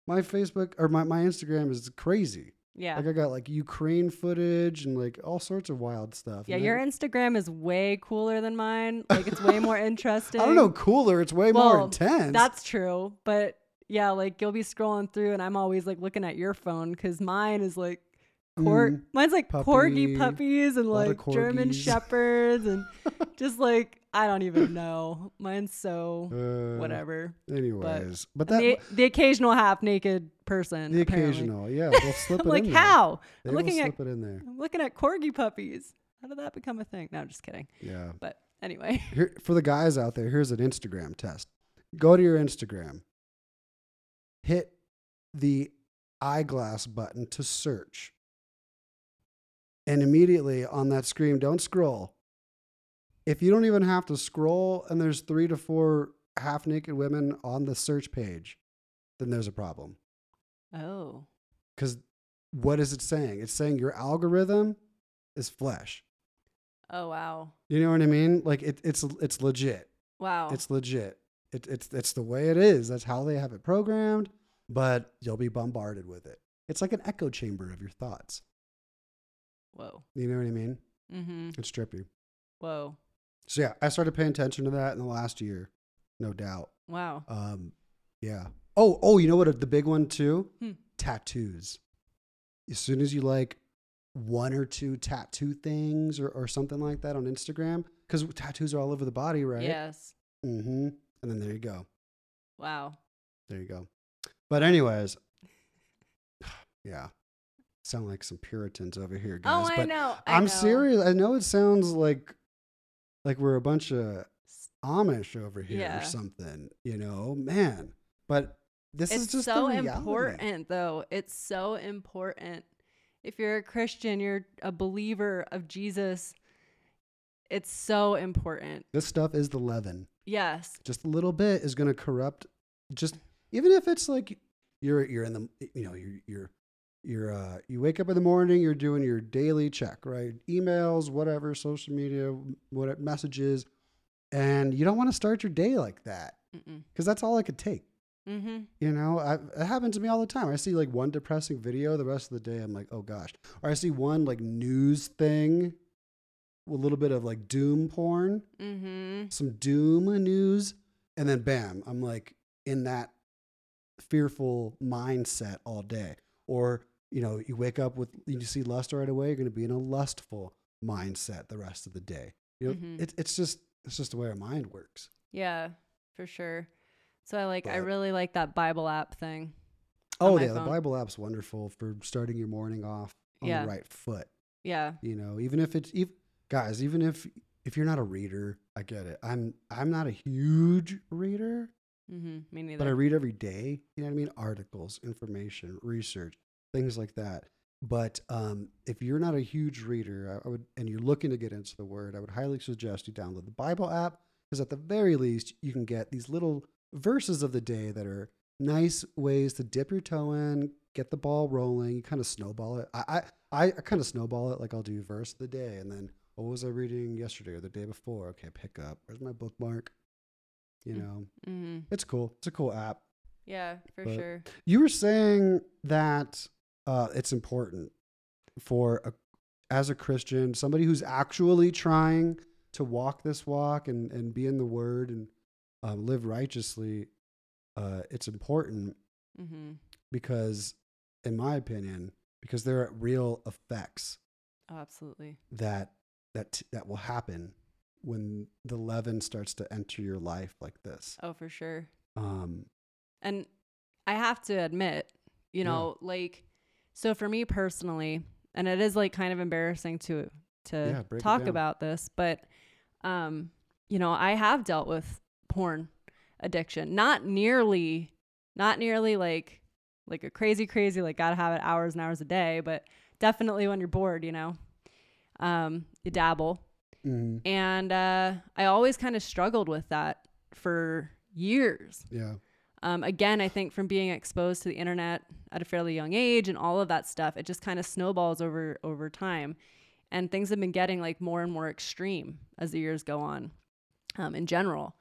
my Facebook or my Instagram is crazy. Yeah. Like I got like Ukraine footage and like all sorts of wild stuff. Yeah, your Instagram is way cooler than mine. Like it's way more interesting. I don't know cooler, it's way more intense. That's true, but yeah, like you'll be scrolling through and I'm always like looking at your phone because mine is like mine's like corgi puppies and like German shepherds and just like I don't even know. Mine's so whatever. Anyways, but that the occasional half naked person. The apparently. Occasional, yeah. They'll slip it like in there. Like how? I'm looking at corgi puppies. How did that become a thing? No, I'm just kidding. Yeah. But anyway. Here, for the guys out there, here's an Instagram test. Go to your Instagram. Hit the eyeglass button to search. And immediately on that screen, don't scroll. If you don't even have to scroll and there's 3 to 4 half-naked women on the search page, then there's a problem. Oh. Because what is it saying? It's saying your algorithm is flesh. Oh, wow. You know what I mean? Like it's legit. Wow. It's legit. It's the way it is. That's how they have it programmed, but you'll be bombarded with it. It's like an echo chamber of your thoughts. Whoa. You know what I mean? Mm-hmm. It's trippy. Whoa. So yeah, I started paying attention to that in the last year, no doubt. Wow. Yeah. Oh, you know what? The big one too? Tattoos. As soon as you like 1 or 2 tattoo things or something like that on Instagram, because tattoos are all over the body, right? Yes. Mm-hmm. And then there you go. Wow. There you go. But anyways, yeah. Sound like some Puritans over here, guys. Oh, I but know. I'm serious. I know it sounds like we're a bunch of Amish over here or something, you know, man. But it's just so important, though. It's so important. If you're a Christian, you're a believer of Jesus. It's so important. This stuff is the leaven. Yes. Just a little bit is going to corrupt. Just even if it's like you're in the, you know, you wake up in the morning, you're doing your daily check, right? Emails, whatever, social media, what messages, and you don't want to start your day like that because that's all I could take. Mm-hmm. You know, it happens to me all the time. I see like one depressing video, the rest of the day I'm like, oh gosh. Or I see one like news thing, a little bit of like doom porn, some doom news, and then bam, I'm like in that fearful mindset all day. Or you know, you wake up with, you see lust right away, you're going to be in a lustful mindset the rest of the day. You know, it's just the way our mind works. Yeah, for sure. So I really like that Bible app thing. Oh yeah, the Bible app's wonderful for starting your morning off on the right foot. Yeah. You know, even if it's, guys, even if you're not a reader, I get it. I'm not a huge reader. Mm-hmm. Me neither. But I read every day, you know what I mean? Articles, information, research, things like that. But if you're not a huge reader and you're looking to get into the Word, I would highly suggest you download the Bible app because at the very least, you can get these little verses of the day that are nice ways to dip your toe in, get the ball rolling, kind of snowball it. I kind of snowball it, like I'll do verse of the day and then what was I reading yesterday or the day before? Okay, pick up. Where's my bookmark? You know, it's cool. It's a cool app. Yeah, for sure. You were saying that it's important for, as a Christian, somebody who's actually trying to walk this walk and be in the Word and live righteously, it's important because, in my opinion, because there are real effects. Oh, absolutely. That will happen when the leaven starts to enter your life like this. Oh, for sure. And I have to admit, you know, like, so for me personally, and it is like kind of embarrassing to talk about this, but, you know, I have dealt with porn addiction, not nearly like a crazy, like gotta have it hours and hours a day, but definitely when you're bored, you know, you dabble. Mm-hmm. And, I always kind of struggled with that for years. Yeah. Again, I think from being exposed to the internet at a fairly young age and all of that stuff, it just kind of snowballs over time. And things have been getting like more and more extreme as the years go on, in general,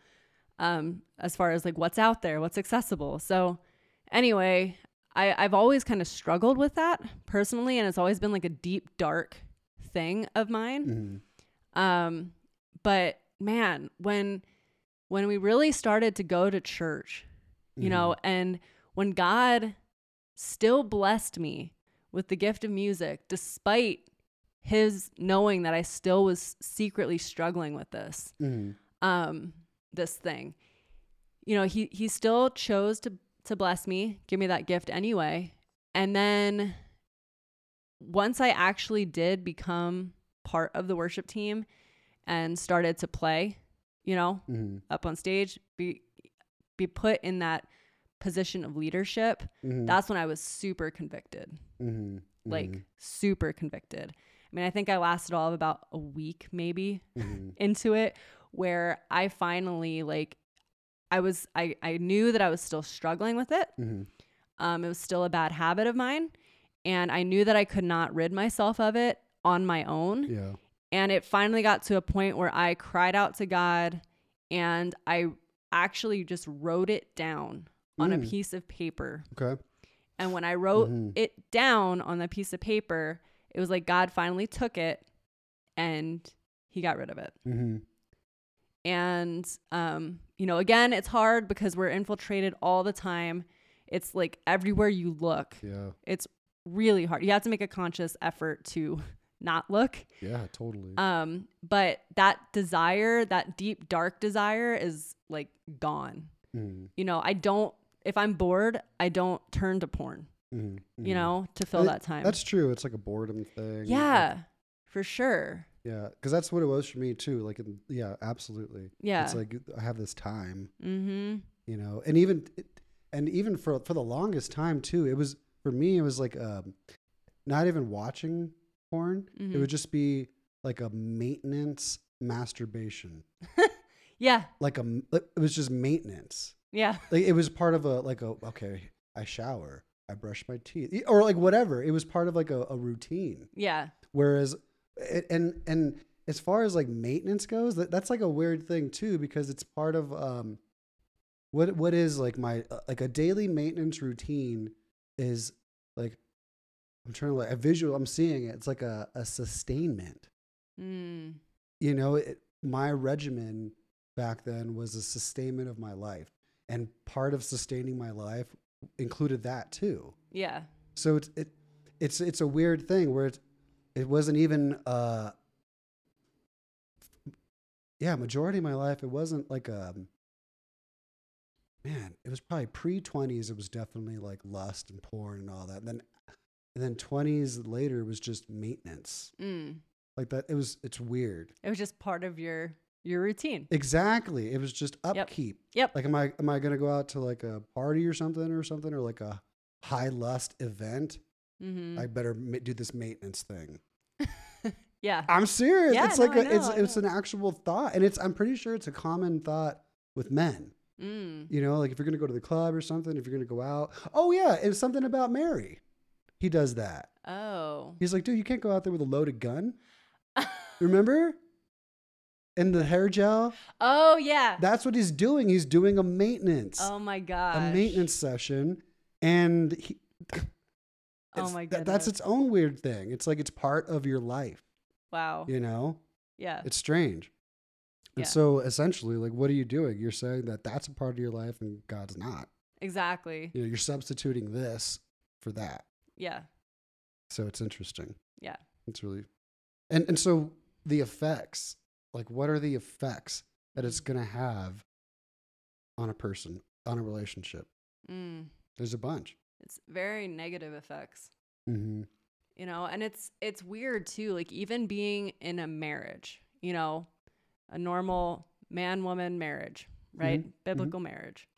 as far as like what's out there, what's accessible. So anyway, I've always kind of struggled with that personally. And it's always been like a deep, dark thing of mine. Mm-hmm. But man, when we really started to go to church, you know, and when God still blessed me with the gift of music, despite his knowing that I still was secretly struggling with this, this thing, you know, he still chose to bless me, give me that gift anyway. And then once I actually did become part of the worship team and started to play, you know, up on stage, be put in that position of leadership, that's when I was super convicted, like super convicted. I mean, I think I lasted all of about a week maybe into it, where I finally like, I knew that I was still struggling with it. It was still a bad habit of mine. And I knew that I could not rid myself of it on my own. Yeah. And it finally got to a point where I cried out to God, and I actually just wrote it down on a piece of paper. Okay. And when I wrote it down on the piece of paper, it was like God finally took it and he got rid of it. And, you know, again, it's hard because we're infiltrated all the time. It's like everywhere you look. Yeah. It's really hard. You have to make a conscious effort to not look. Yeah, totally. But that desire, that deep, dark desire is like gone. You know, if I'm bored, I don't turn to porn, you know, to fill that time. That's true. It's like a boredom thing. Yeah, like, for sure. Yeah. Cause that's what it was for me too. Like, yeah, absolutely. Yeah. It's like, I have this time, you know, and even for the longest time too, it was, for me, it was like, not even watching porn. It would just be like a maintenance masturbation. Yeah. It was just maintenance. Yeah. Like it was part of okay, I shower, I brush my teeth, or like whatever. It was part of like a routine. Yeah. Whereas, and as far as like maintenance goes, that's like a weird thing too, because it's part of, what is like my, like a daily maintenance routine is like, I'm trying to like a visual, I'm seeing it. It's like a sustainment, you know, my regimen back then was a sustainment of my life, and part of sustaining my life included that too. Yeah. So it's a weird thing where it wasn't even, majority of my life, it wasn't like, it was probably pre-20s. It was definitely like lust and porn and all that. And then 20s later was just maintenance. Like that. It's weird. It was just part of your routine. Exactly. It was just upkeep. Yep. Like, am I going to go out to like a party or something, or like a high lust event? I better do this maintenance thing. Yeah. I'm serious. Yeah, it's it's an actual thought. And I'm pretty sure it's a common thought with men, you know, like if you're going to go to the club or something, if you're going to go out, oh yeah. It's something about Mary. He does that. Oh, he's like, dude, you can't go out there with a loaded gun. Remember? And the hair gel. Oh yeah. That's what he's doing. He's doing a maintenance. Oh my gosh. A maintenance session. And oh my god. That's its own weird thing. It's like, it's part of your life. Wow. You know? Yeah. It's strange. And so essentially, like, what are you doing? You're saying that that's a part of your life and God's not. Exactly. You know, you're substituting this for that. Yeah. So it's interesting. Yeah. It's really, and so the effects Like, what are the effects that it's going to have on a person, on a relationship? Mm. There's a bunch. It's very negative effects. Mm-hmm. You know, and it's weird too, like even being in a marriage, you know, a normal man-woman marriage, right? Mm-hmm. Biblical mm-hmm. marriage.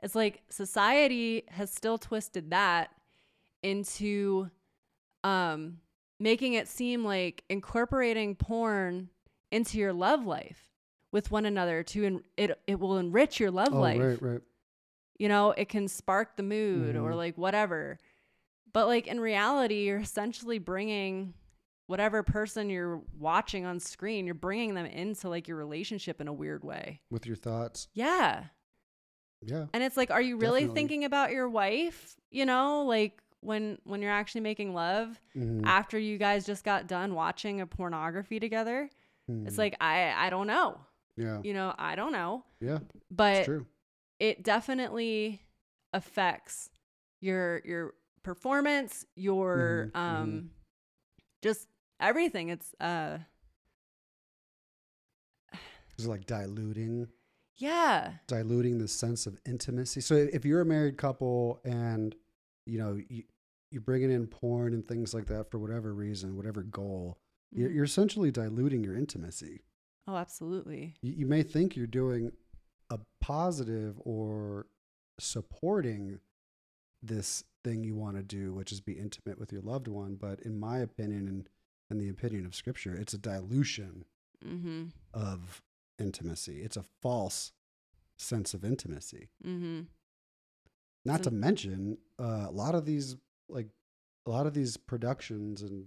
It's like society has still twisted that into making it seem like incorporating porn into your love life with one another to it will enrich your love life. Right. You know, it can spark the mood mm-hmm. or like whatever. But like in reality, you're essentially bringing whatever person you're watching on screen, you're bringing them into like your relationship in a weird way. With your thoughts. Yeah. Yeah. And it's like, are you really thinking about your wife? You know, like when you're actually making love mm-hmm. after you guys just got done watching a pornography together, mm-hmm. it's like, I don't know. Yeah. You know, I don't know. Yeah. But it's true. It definitely affects your performance, your mm-hmm. Just everything. It's it's like diluting. Yeah. Diluting the sense of intimacy. So if you're a married couple and, you know, you're bringing in porn and things like that for whatever reason, whatever goal, mm-hmm. you're essentially diluting your intimacy. Oh, absolutely. You may think you're doing a positive or supporting this thing you want to do, which is be intimate with your loved one. But in my opinion, and in the opinion of Scripture, it's a dilution mm-hmm. of intimacy. It's a false sense of intimacy. Mm-hmm. Not to mention a lot of these productions and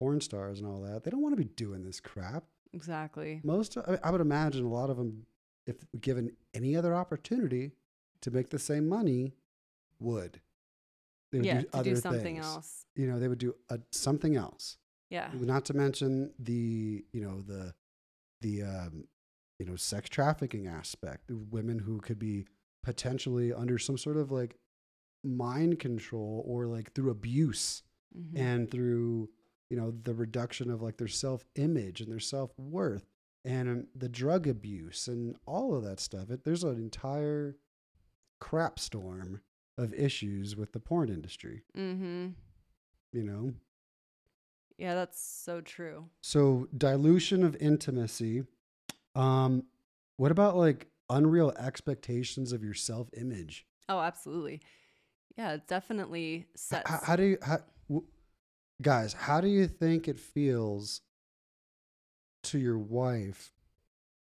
porn stars and all that, they don't want to be doing this crap. Exactly. I would imagine a lot of them, if given any other opportunity to make the same money, would do something else. You know, they would do something else. Yeah. Not to mention the sex trafficking aspect, the women who could be potentially under some sort of like mind control or like through abuse mm-hmm. and through, you know, the reduction of like their self-image and their self-worth and the drug abuse and all of that stuff. There's an entire crap storm of issues with the porn industry. Mm-hmm. You know? Yeah, that's so true. So dilution of intimacy. What about like unreal expectations of your self-image? Oh, absolutely. Yeah, it definitely sets. How do you think it feels to your wife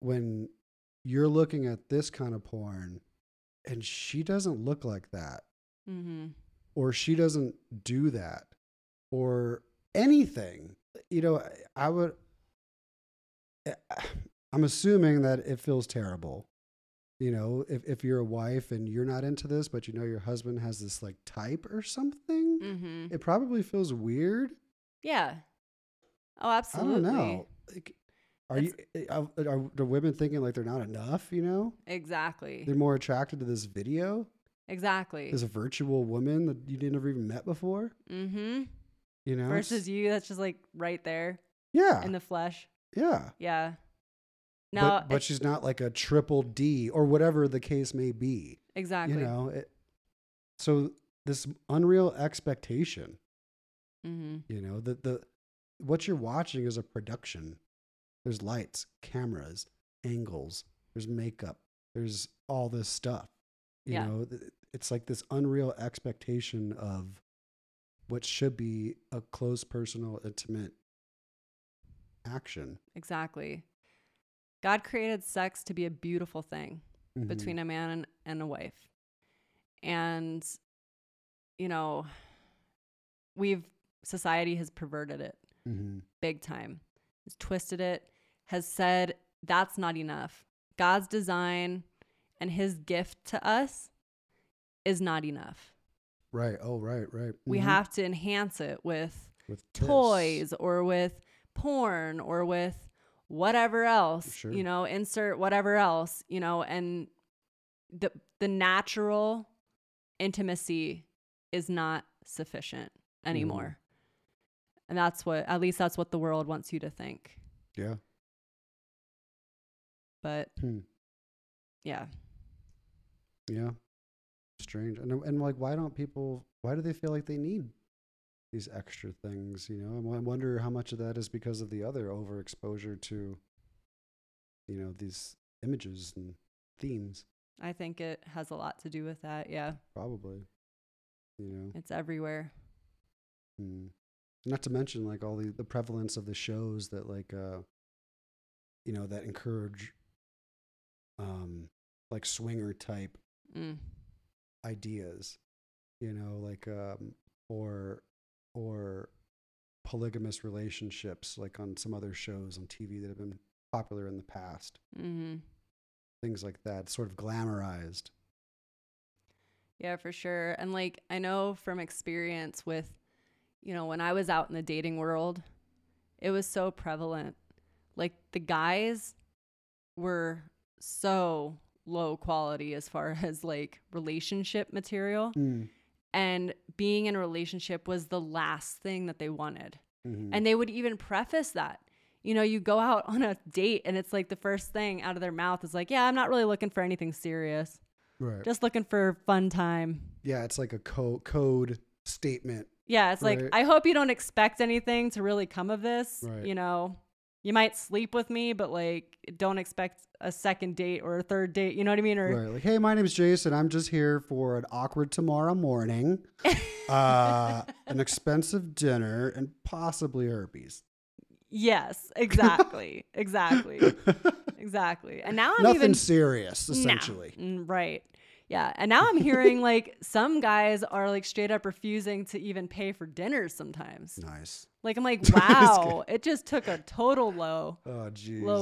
when you're looking at this kind of porn and she doesn't look like that mm-hmm. or she doesn't do that or anything? You know, I'm assuming that it feels terrible. You know, if you're a wife and you're not into this, but you know your husband has this like type or something, mm-hmm. it probably feels weird. Yeah. Oh, absolutely. I don't know. Like, are women thinking like they're not enough, you know? Exactly. They're more attracted to this video. Exactly. This virtual woman that you never even met before. Mm-hmm. You know? Versus you, that's just like right there. Yeah. In the flesh. Yeah. Yeah. No, but she's not like a triple D or whatever the case may be. Exactly. You know, so this unreal expectation, mm-hmm. you know, what you're watching is a production. There's lights, cameras, angles, there's makeup, there's all this stuff. You know, it's like this unreal expectation of what should be a close, personal, intimate action. Exactly. God created sex to be a beautiful thing mm-hmm. between a man and a wife. And, you know, society has perverted it mm-hmm. big time. Has twisted it, has said that's not enough. God's design and his gift to us is not enough. Right. Oh, right. Mm-hmm. We have to enhance it with toys this. Or with porn or with whatever else, sure. you know, insert whatever else, you know, and the natural intimacy is not sufficient anymore. Mm. And that's what the world wants you to think. Yeah. But yeah. Yeah. Strange. And like, why do they feel like they need these extra things? You know, I wonder how much of that is because of the other overexposure to, you know, these images and themes. I think it has a lot to do with that. Yeah, probably. You know, it's everywhere. Not to mention like all the prevalence of the shows that like, you know, that encourage, like swinger type ideas, you know, like, or polygamous relationships, like on some other shows on TV that have been popular in the past. Mm-hmm. Things like that, sort of glamorized. Yeah, for sure. And like, I know from experience with, you know, when I was out in the dating world, it was so prevalent. Like the guys were so low quality as far as like relationship material, and being in a relationship was the last thing that they wanted. And they would even preface that. You know, you go out on a date and it's like the first thing out of their mouth is like, yeah, I'm not really looking for anything serious. Right. Just looking for fun time. Yeah. It's like a code statement. Yeah. It's right? Like, I hope you don't expect anything to really come of this. Right. You know, you might sleep with me, but like, don't expect a second date or a third date. You know what I mean? Or right. Like, hey, my name is Jason. I'm just here for an awkward tomorrow morning, an expensive dinner, and possibly herpes. Yes, exactly. Exactly. And now I'm nothing even serious, essentially. Nah. Right. Yeah. And now I'm hearing like some guys are like straight up refusing to even pay for dinners sometimes. Nice. Like, I'm like, wow, it just took a total low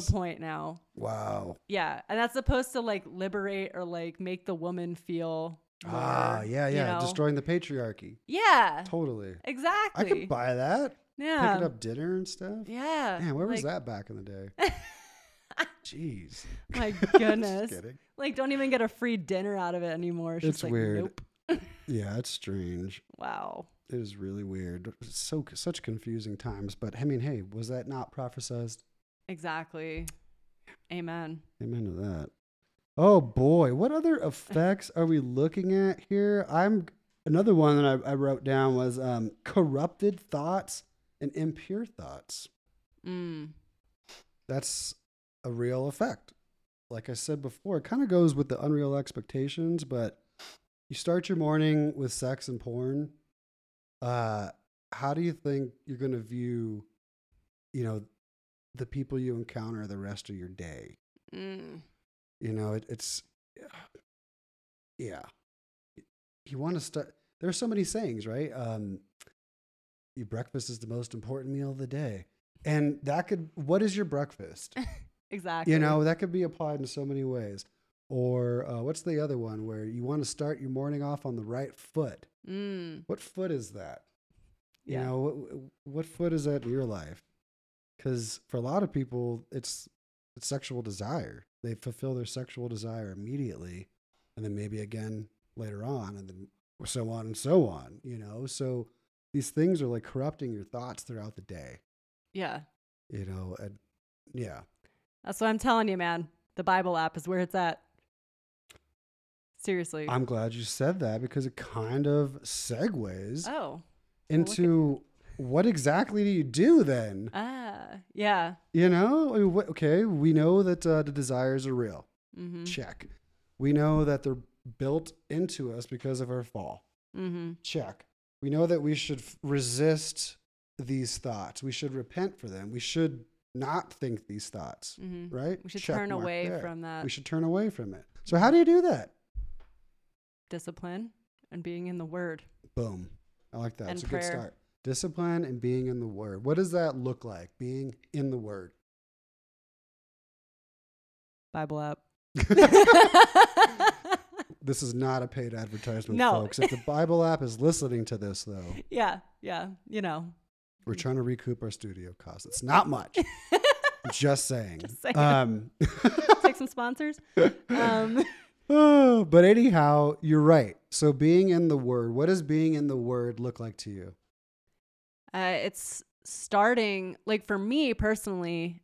point now. Wow. Yeah. And that's supposed to like liberate or like make the woman feel more, yeah. You know? Destroying the patriarchy. Yeah. Totally. Exactly. I could buy that. Yeah. Picking up dinner and stuff. Yeah. Man, where was that back in the day? Jeez. My goodness. Just kidding. Like, don't even get a free dinner out of it anymore. It's just like, weird. Nope. Yeah, it's strange. Wow. It is really weird. It's such confusing times. But I mean, hey, was that not prophesized? Exactly. Amen. Amen to that. Oh boy, what other effects are we looking at here? Another one that I wrote down was corrupted thoughts. And impure thoughts. That's a real effect. Like I said before, it kind of goes with the unreal expectations, but you start your morning with sex and porn. How do you think you're going to view, you know, the people you encounter the rest of your day? You know, it's, yeah. You want to start, there's so many sayings, right? Your breakfast is the most important meal of the day. And what is your breakfast? Exactly. You know, that could be applied in so many ways. Or what's the other one where you want to start your morning off on the right foot? What foot is that? Yeah. You know, what foot is that in your life? Because for a lot of people, it's sexual desire. They fulfill their sexual desire immediately. And then maybe again later on, and then so on and so on, you know? So these things are like corrupting your thoughts throughout the day. Yeah. You know, and yeah. That's what I'm telling you, man. The Bible app is where it's at. Seriously. I'm glad you said that because it kind of segues into what exactly do you do then? Yeah. You know, okay, we know that the desires are real. Mm-hmm. Check. We know that they're built into us because of our fall. Mm-hmm. Check. We know that we should resist these thoughts. We should repent for them. We should not think these thoughts, right? We should turn away from that. We should turn away from it. So how do you do that? Discipline and being in the Word. Boom. I like that. It's a good start. Discipline and being in the Word. What does that look like, being in the Word? Bible app. This is not a paid advertisement, folks. If the Bible app is listening to this, though. Yeah, you know. We're trying to recoup our studio costs. It's not much. Just saying. Take some sponsors. But anyhow, you're right. So being in the Word, what does being in the Word look like to you? It's starting, like for me personally,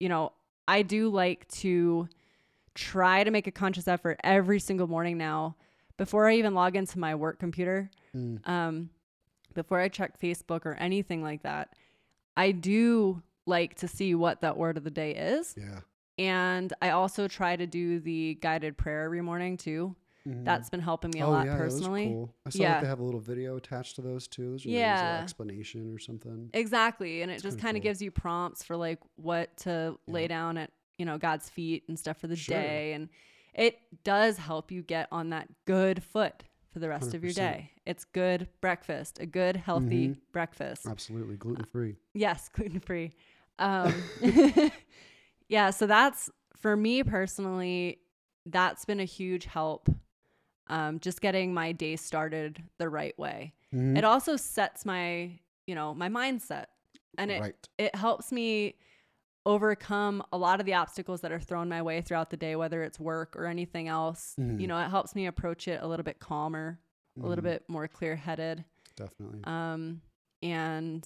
you know, I do like to try to make a conscious effort every single morning now, before I even log into my work computer, before I check Facebook or anything like that, I do like to see what that word of the day is. Yeah. And I also try to do the guided prayer every morning too. Mm-hmm. That's been helping me a lot personally. Cool. I saw that they have a little video attached to those too. Those are an explanation or something. Exactly. And it just kind of gives you prompts for like what to lay down at, you know, God's feet and stuff for the day. And it does help you get on that good foot for the rest 100%. Of your day. It's good breakfast, a good healthy breakfast. Absolutely. Gluten-free. Yes. Gluten-free. Yeah. So that's, for me personally, that's been a huge help. Just getting my day started the right way. Mm-hmm. It also sets my, you know, my mindset, and it helps me overcome a lot of the obstacles that are thrown my way throughout the day, whether it's work or anything else. Mm-hmm. You know, it helps me approach it a little bit calmer, a little bit more clear-headed. Definitely. And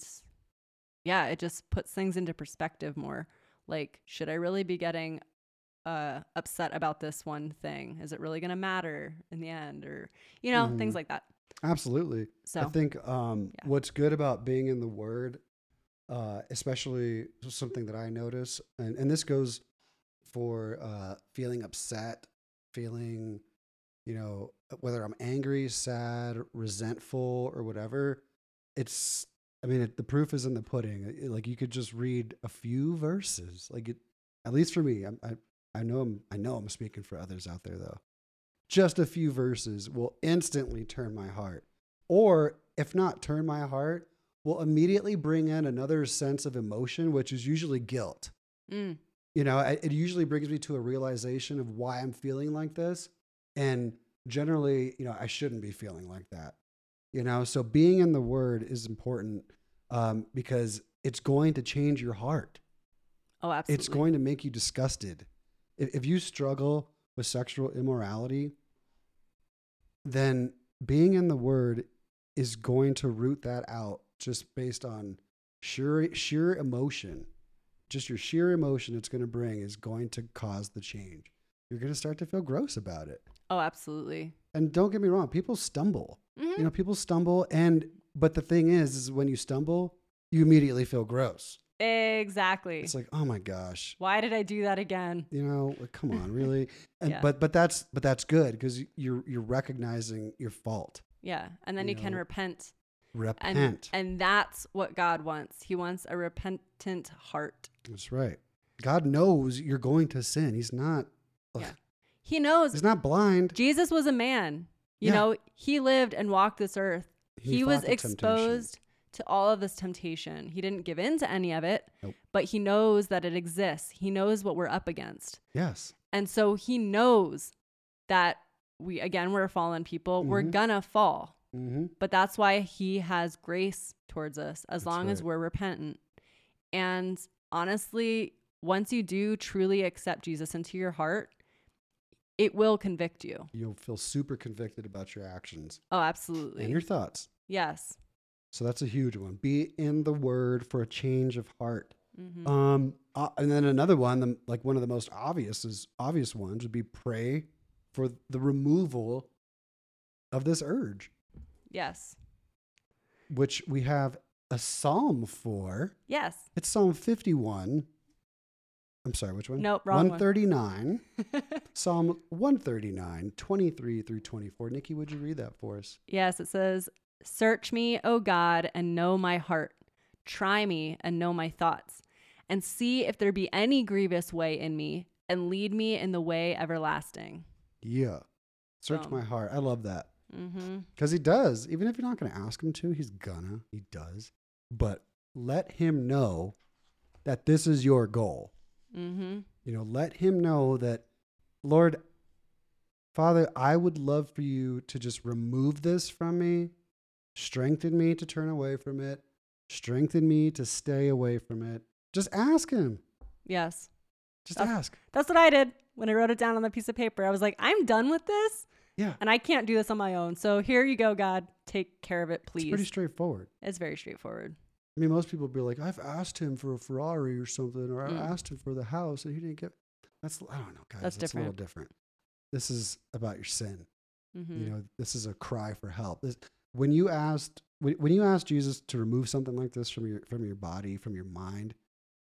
yeah, it just puts things into perspective more. Like, should I really be getting upset about this one thing? Is it really going to matter in the end? Or, you know, things like that. Absolutely. So I think what's good about being in the Word, especially something that I notice, and this goes for feeling upset, feeling, you know, whether I'm angry, sad, resentful, or whatever, it's, I mean, the proof is in the pudding. Like, you could just read a few verses. Like, at least for me, I know I'm speaking for others out there though. Just a few verses will instantly turn my heart, or if not turn my heart, will immediately bring in another sense of emotion, which is usually guilt. You know, it usually brings me to a realization of why I'm feeling like this. And generally, you know, I shouldn't be feeling like that. You know, so being in the Word is important because it's going to change your heart. Oh, absolutely. It's going to make you disgusted. If you struggle with sexual immorality, then being in the Word is going to root that out just based on sheer emotion. Just your sheer emotion it's going to bring is going to cause the change. You're going to start to feel gross about it. Oh, absolutely. And don't get me wrong, people stumble. You know, people stumble, but the thing is when you stumble, you immediately feel gross. Exactly. It's like, oh my gosh, why did I do that again? You know, like, come on, really? And, but that's good because you're recognizing your fault. Yeah, and then you can repent. And that's what God wants. He wants a repentant heart. That's right. God knows you're going to sin. He's not. Yeah. He knows. He's not blind. Jesus was a man. You know, he lived and walked this earth. He was exposed to all of this temptation. He didn't give in to any of it, but he knows that it exists. He knows what we're up against. Yes. And so he knows that we're fallen people. We're gonna fall. But that's why he has grace towards us as long as we're repentant. And honestly, once you do truly accept Jesus into your heart, it will convict you. You'll feel super convicted about your actions. Oh, absolutely. And your thoughts. Yes. So that's a huge one. Be in the Word for a change of heart. And then another one, like one of the most obvious ones would be pray for the removal of this urge. Yes. Which we have a psalm for. Yes. It's Psalm 51. I'm sorry, which one? Nope, wrong 139. One. Psalm 139, 23 through 24. Nikki, would you read that for us? Yes, it says, "Search me, O God, and know my heart. Try me and know my thoughts, and see if there be any grievous way in me, and lead me in the way everlasting." Yeah. Search my heart. I love that. Because he does. Even if you're not going to ask him to, he's gonna. He does. But let him know that this is your goal. You know, let him know that, Lord, Father, I would love for you to just remove this from me. Strengthen me to turn away from it. Strengthen me to stay away from it. Just ask him. Yes. Just ask. That's what I did when I wrote it down on the piece of paper. I was like, I'm done with this. Yeah. And I can't do this on my own. So here you go, God. Take care of it, please. It's pretty straightforward. It's very straightforward. I mean, most people would be like, I've asked him for a Ferrari or something, or I asked him for the house and he didn't get. That's, I don't know, guys. That's a little different. This is about your sin. Mm-hmm. You know, this is a cry for help. This, when you asked Jesus to remove something like this from your body, from your mind,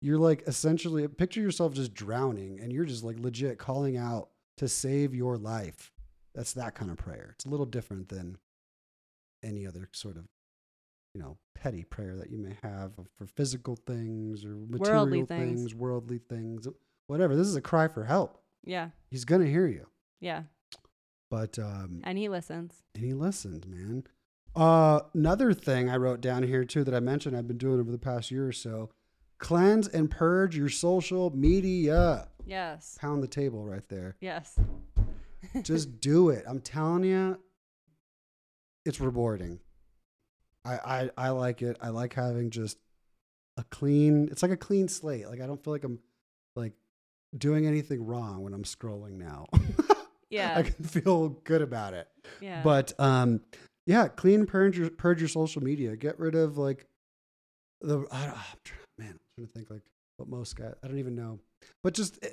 you're like, essentially picture yourself just drowning and you're just like legit calling out to save your life. That's that kind of prayer. It's a little different than any other sort of, you know, petty prayer that you may have for physical things or material things, worldly things, whatever. This is a cry for help. Yeah. He's going to hear you. Yeah. But, and he listens. And he listened, man. Another thing I wrote down here too, that I mentioned I've been doing over the past year or so, cleanse and purge your social media. Yes. Pound the table right there. Yes. Just do it. I'm telling you, it's rewarding. I like it. I like having just it's like a clean slate. Like, I don't feel like I'm like doing anything wrong when I'm scrolling now. Yeah. I can feel good about it. Yeah. But, yeah, clean, purge your social media. Get rid of like I'm trying to think like what most guys, I don't even know, but just,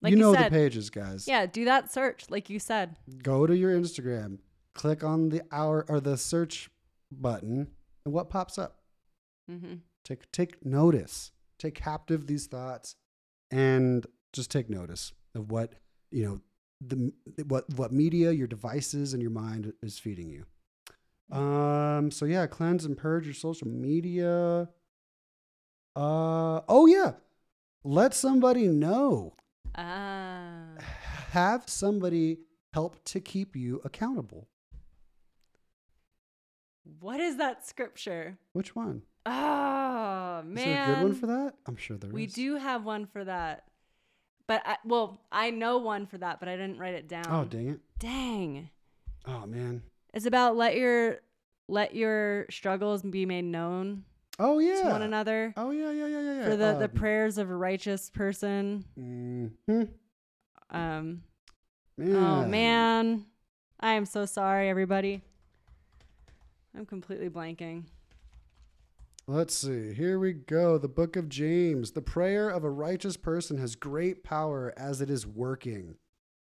like you know, said, the pages, guys. Yeah. Do that search. Like you said, go to your Instagram. Click on the hour or the search button, and what pops up? Mm-hmm. Take notice. Take captive these thoughts, and just take notice of what you know. What media, your devices, and your mind is feeding you. So yeah, cleanse and purge your social media. Oh yeah, let somebody know. Have somebody help to keep you accountable. What is that scripture? Which one? Oh, man. Is there a good one for that? I'm sure there is. We do have one for that. But, I know one for that, but I didn't write it down. Oh, dang it. Dang. Oh, man. It's about let your struggles be made known. Oh, yeah. To one another. Oh, yeah. For the prayers of a righteous person. Mm-hmm. Man. Oh, man. I am so sorry, everybody. I'm completely blanking. Let's see. Here we go. The book of James. The prayer of a righteous person has great power as it is working.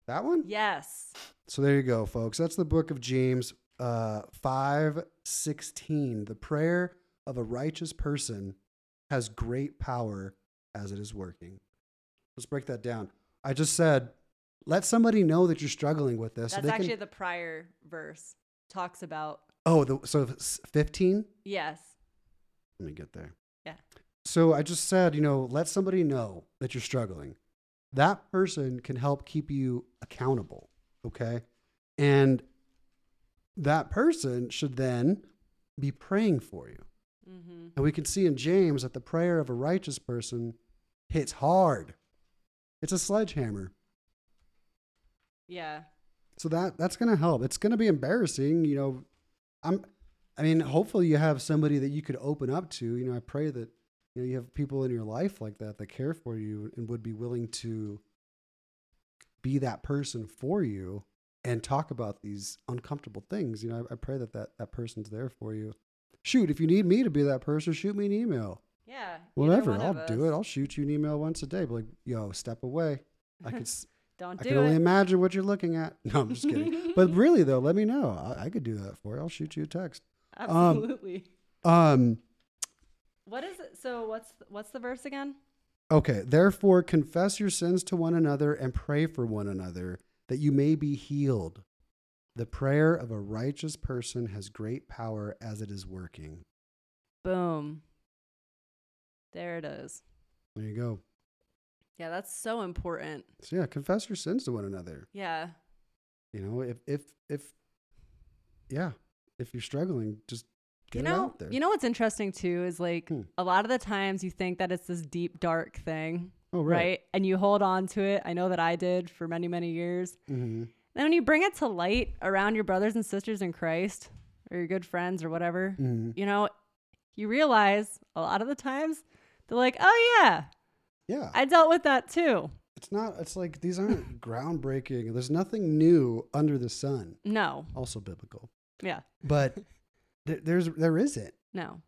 That one? Yes. So there you go, folks. That's the book of James 5:16. The prayer of a righteous person has great power as it is working. Let's break that down. I just said, let somebody know that you're struggling with this. That's so actually the prior verse talks about. Oh, so 15? Yes. Let me get there. Yeah. So I just said, you know, let somebody know that you're struggling. That person can help keep you accountable. Okay. And that person should then be praying for you. Mm-hmm. And we can see in James that the prayer of a righteous person hits hard. It's a sledgehammer. Yeah. So that's going to help. It's going to be embarrassing. You know, I mean, hopefully you have somebody that you could open up to. You know, I pray that, you know, you have people in your life like that care for you and would be willing to be that person for you and talk about these uncomfortable things. You know, I pray that person's there for you. Shoot. If you need me to be that person, shoot me an email. Yeah. Whatever. I'll do it. I'll shoot you an email once a day. Be like, yo, step away. I could I can only imagine what you're looking at. No, I'm just kidding. But really, though, let me know. I could do that for you. I'll shoot you a text. Absolutely. What is it? So what's the verse again? Okay. Therefore, confess your sins to one another and pray for one another that you may be healed. The prayer of a righteous person has great power as it is working. Boom. There it is. There you go. Yeah, that's so important. So yeah, confess your sins to one another. Yeah. You know, if you're struggling, just get it out there. You know what's interesting too is like a lot of the times you think that it's this deep, dark thing. Oh, right. And you hold on to it. I know that I did for many, many years. Mm-hmm. Then when you bring it to light around your brothers and sisters in Christ or your good friends or whatever, mm-hmm. you know, you realize a lot of the times they're like, oh yeah. Yeah. I dealt with that too. It's like these aren't groundbreaking. There's nothing new under the sun. No. Also biblical. Yeah. But there isn't. No.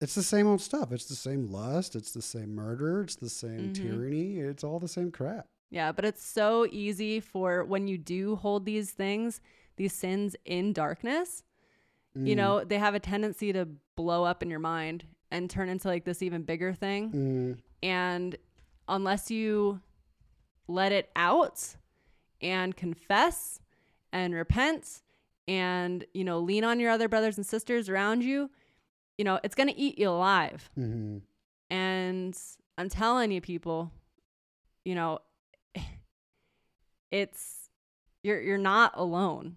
It's the same old stuff. It's the same lust. It's the same murder. It's the same tyranny. It's all the same crap. Yeah, but it's so easy for when you do hold these things, these sins in darkness, you know, they have a tendency to blow up in your mind and turn into like this even bigger thing. And unless you let it out and confess and repent and, you know, lean on your other brothers and sisters around you, you know, it's going to eat you alive. And I'm telling you, people, you know, it's, you're not alone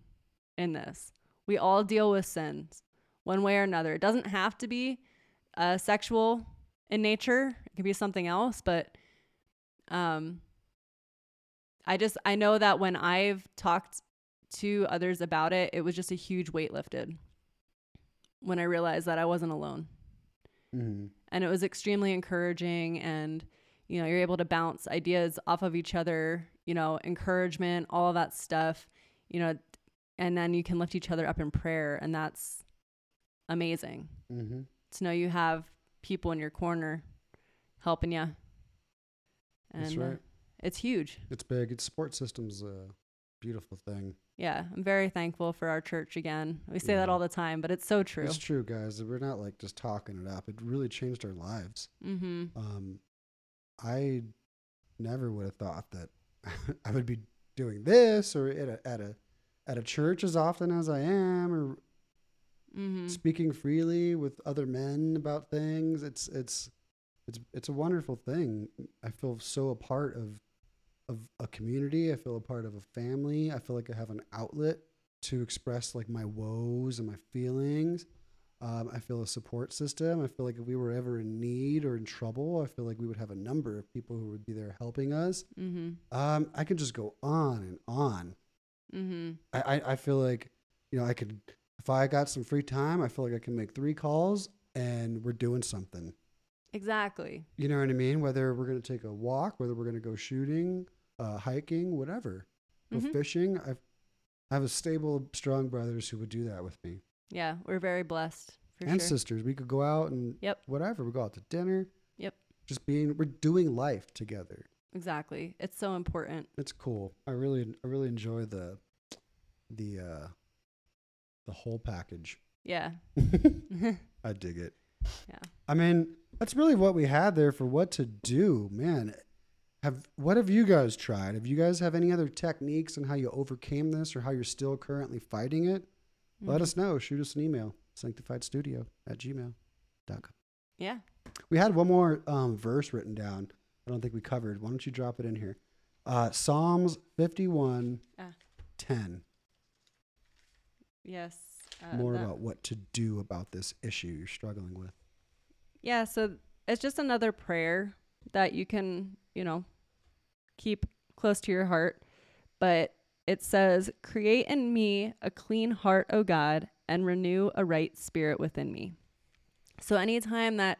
in this. We all deal with sins one way or another. It doesn't have to be sexual in nature. It can be something else, but I know that when I've talked to others about it, it was just a huge weight lifted when I realized that I wasn't alone. And it was extremely encouraging, and, you know, you're able to bounce ideas off of each other, you know, encouragement, all of that stuff, you know, and then you can lift each other up in prayer, and that's amazing to know you have people in your corner helping you. And that's right. It's huge. It's big. It's support system's a beautiful thing. Yeah, I'm very thankful for our church again. We say that all the time, but it's so true. It's true, guys. We're not like just talking it up. It really changed our lives. I never would have thought that I would be doing this or at a church as often as I am, or speaking freely with other men about things. It's a wonderful thing. I feel so a part of a community. I feel a part of a family. I feel like I have an outlet to express like my woes and my feelings. I feel a support system. I feel like if we were ever in need or in trouble, I feel like we would have a number of people who would be there helping us. I could just go on and on. I feel like, you know, I could, if I got some free time, I feel like I can make 3 calls and we're doing something. Exactly. You know what I mean? Whether we're going to take a walk, whether we're going to go shooting, hiking, whatever, go fishing. I have a stable of strong brothers who would do that with me. Yeah, we're very blessed. And sisters, we could go out and whatever. We go out to dinner. Just we're doing life together. Exactly. It's so important. It's cool. I really enjoy the whole package. Yeah. I dig it. Yeah. I mean, that's really what we had there for what to do, man. What have you guys tried? Have you guys have any other techniques on how you overcame this or how you're still currently fighting it? Let us know. Shoot us an email, SanctifiedStudio@gmail.com. Yeah. We had one more verse written down I don't think we covered. Why don't you drop it in here? Psalms 51, 10. Yes. More about what to do about this issue you're struggling with. Yeah, so it's just another prayer that you can, you know, keep close to your heart, but it says, "Create in me a clean heart, O God, and renew a right spirit within me." So anytime that,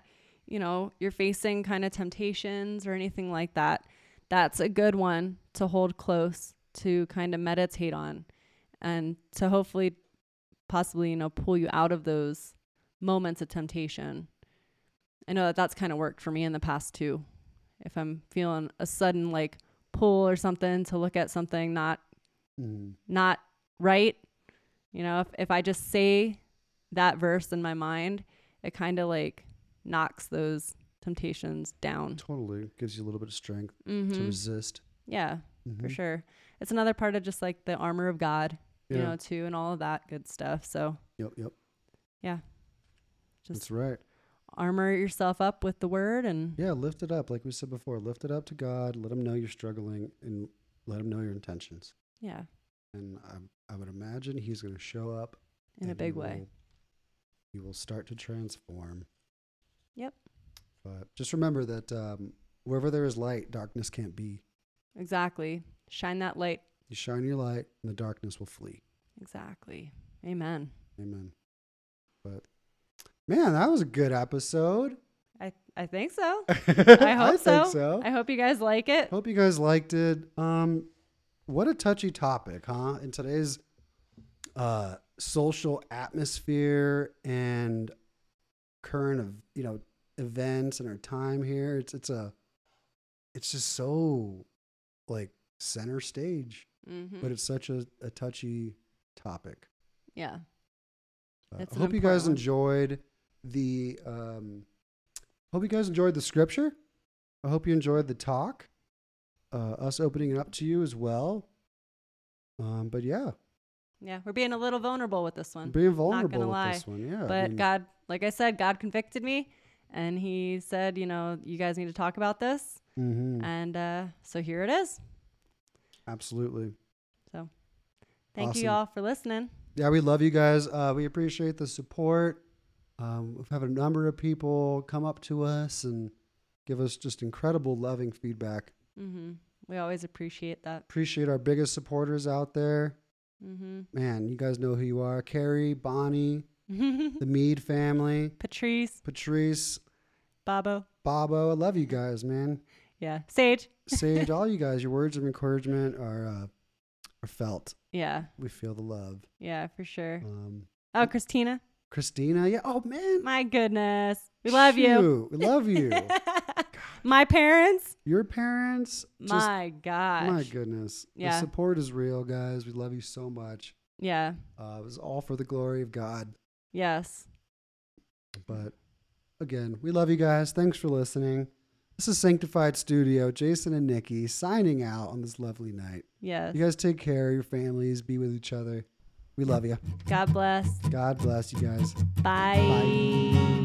you know, you're facing kind of temptations or anything like that, that's a good one to hold close, to kind of meditate on, and to hopefully possibly, you know, pull you out of those moments of temptation. I know that that's kind of worked for me in the past too. If I'm feeling a sudden like pull or something to look at something not right, you know, if I just say that verse in my mind, it kind of like knocks those temptations down. Totally. Gives you a little bit of strength to resist. Yeah, for sure. It's another part of just like the armor of God, you know, too, and all of that good stuff. So Yep. Yeah. Just that's right. Armor yourself up with the word, and lift it up. Like we said before, lift it up to God. Let him know you're struggling and let him know your intentions. Yeah. And I would imagine he's going to show up in a big way. He will start to transform. Yep. But just remember that wherever there is light, darkness can't be. Exactly. Shine that light. You shine your light and the darkness will flee. Exactly. Amen. Amen. But man, that was a good episode. I think so. I hope so. I hope you guys like it. Hope you guys liked it. What a touchy topic, huh? In today's social atmosphere and current of, you know, events and our time here. It's just so like center stage, but it's such a touchy topic. Yeah. I hope you guys enjoyed the, hope you guys enjoyed the scripture. I hope you enjoyed the talk, us opening it up to you as well. But yeah. Yeah, we're being a little vulnerable with this one. Being vulnerable with this one, yeah. But I mean, God, like I said, God convicted me, and He said, you know, you guys need to talk about this, and so here it is. Absolutely. So, thank you all for listening. Yeah, we love you guys. We appreciate the support. We've had a number of people come up to us and give us just incredible, loving feedback. We always appreciate that. Appreciate our biggest supporters out there. Man, you guys know who you are. Carrie, Bonnie, the Mead family, Patrice, Babo. I love you guys, man. Yeah. Sage, all you guys, your words of encouragement are felt. Yeah. We feel the love. Yeah, for sure. Oh, Christina. Yeah. Oh, man. My goodness. We love you. We love you. My parents. Your parents. My gosh. My goodness. Yeah. The support is real, guys. We love you so much. Yeah. It was all for the glory of God. Yes. But again, we love you guys. Thanks for listening. This is Sanctified Studio. Jason and Nikki signing out on this lovely night. Yes. You guys take care of your families. Be with each other. We love you. God bless. God bless you guys. Bye. Bye.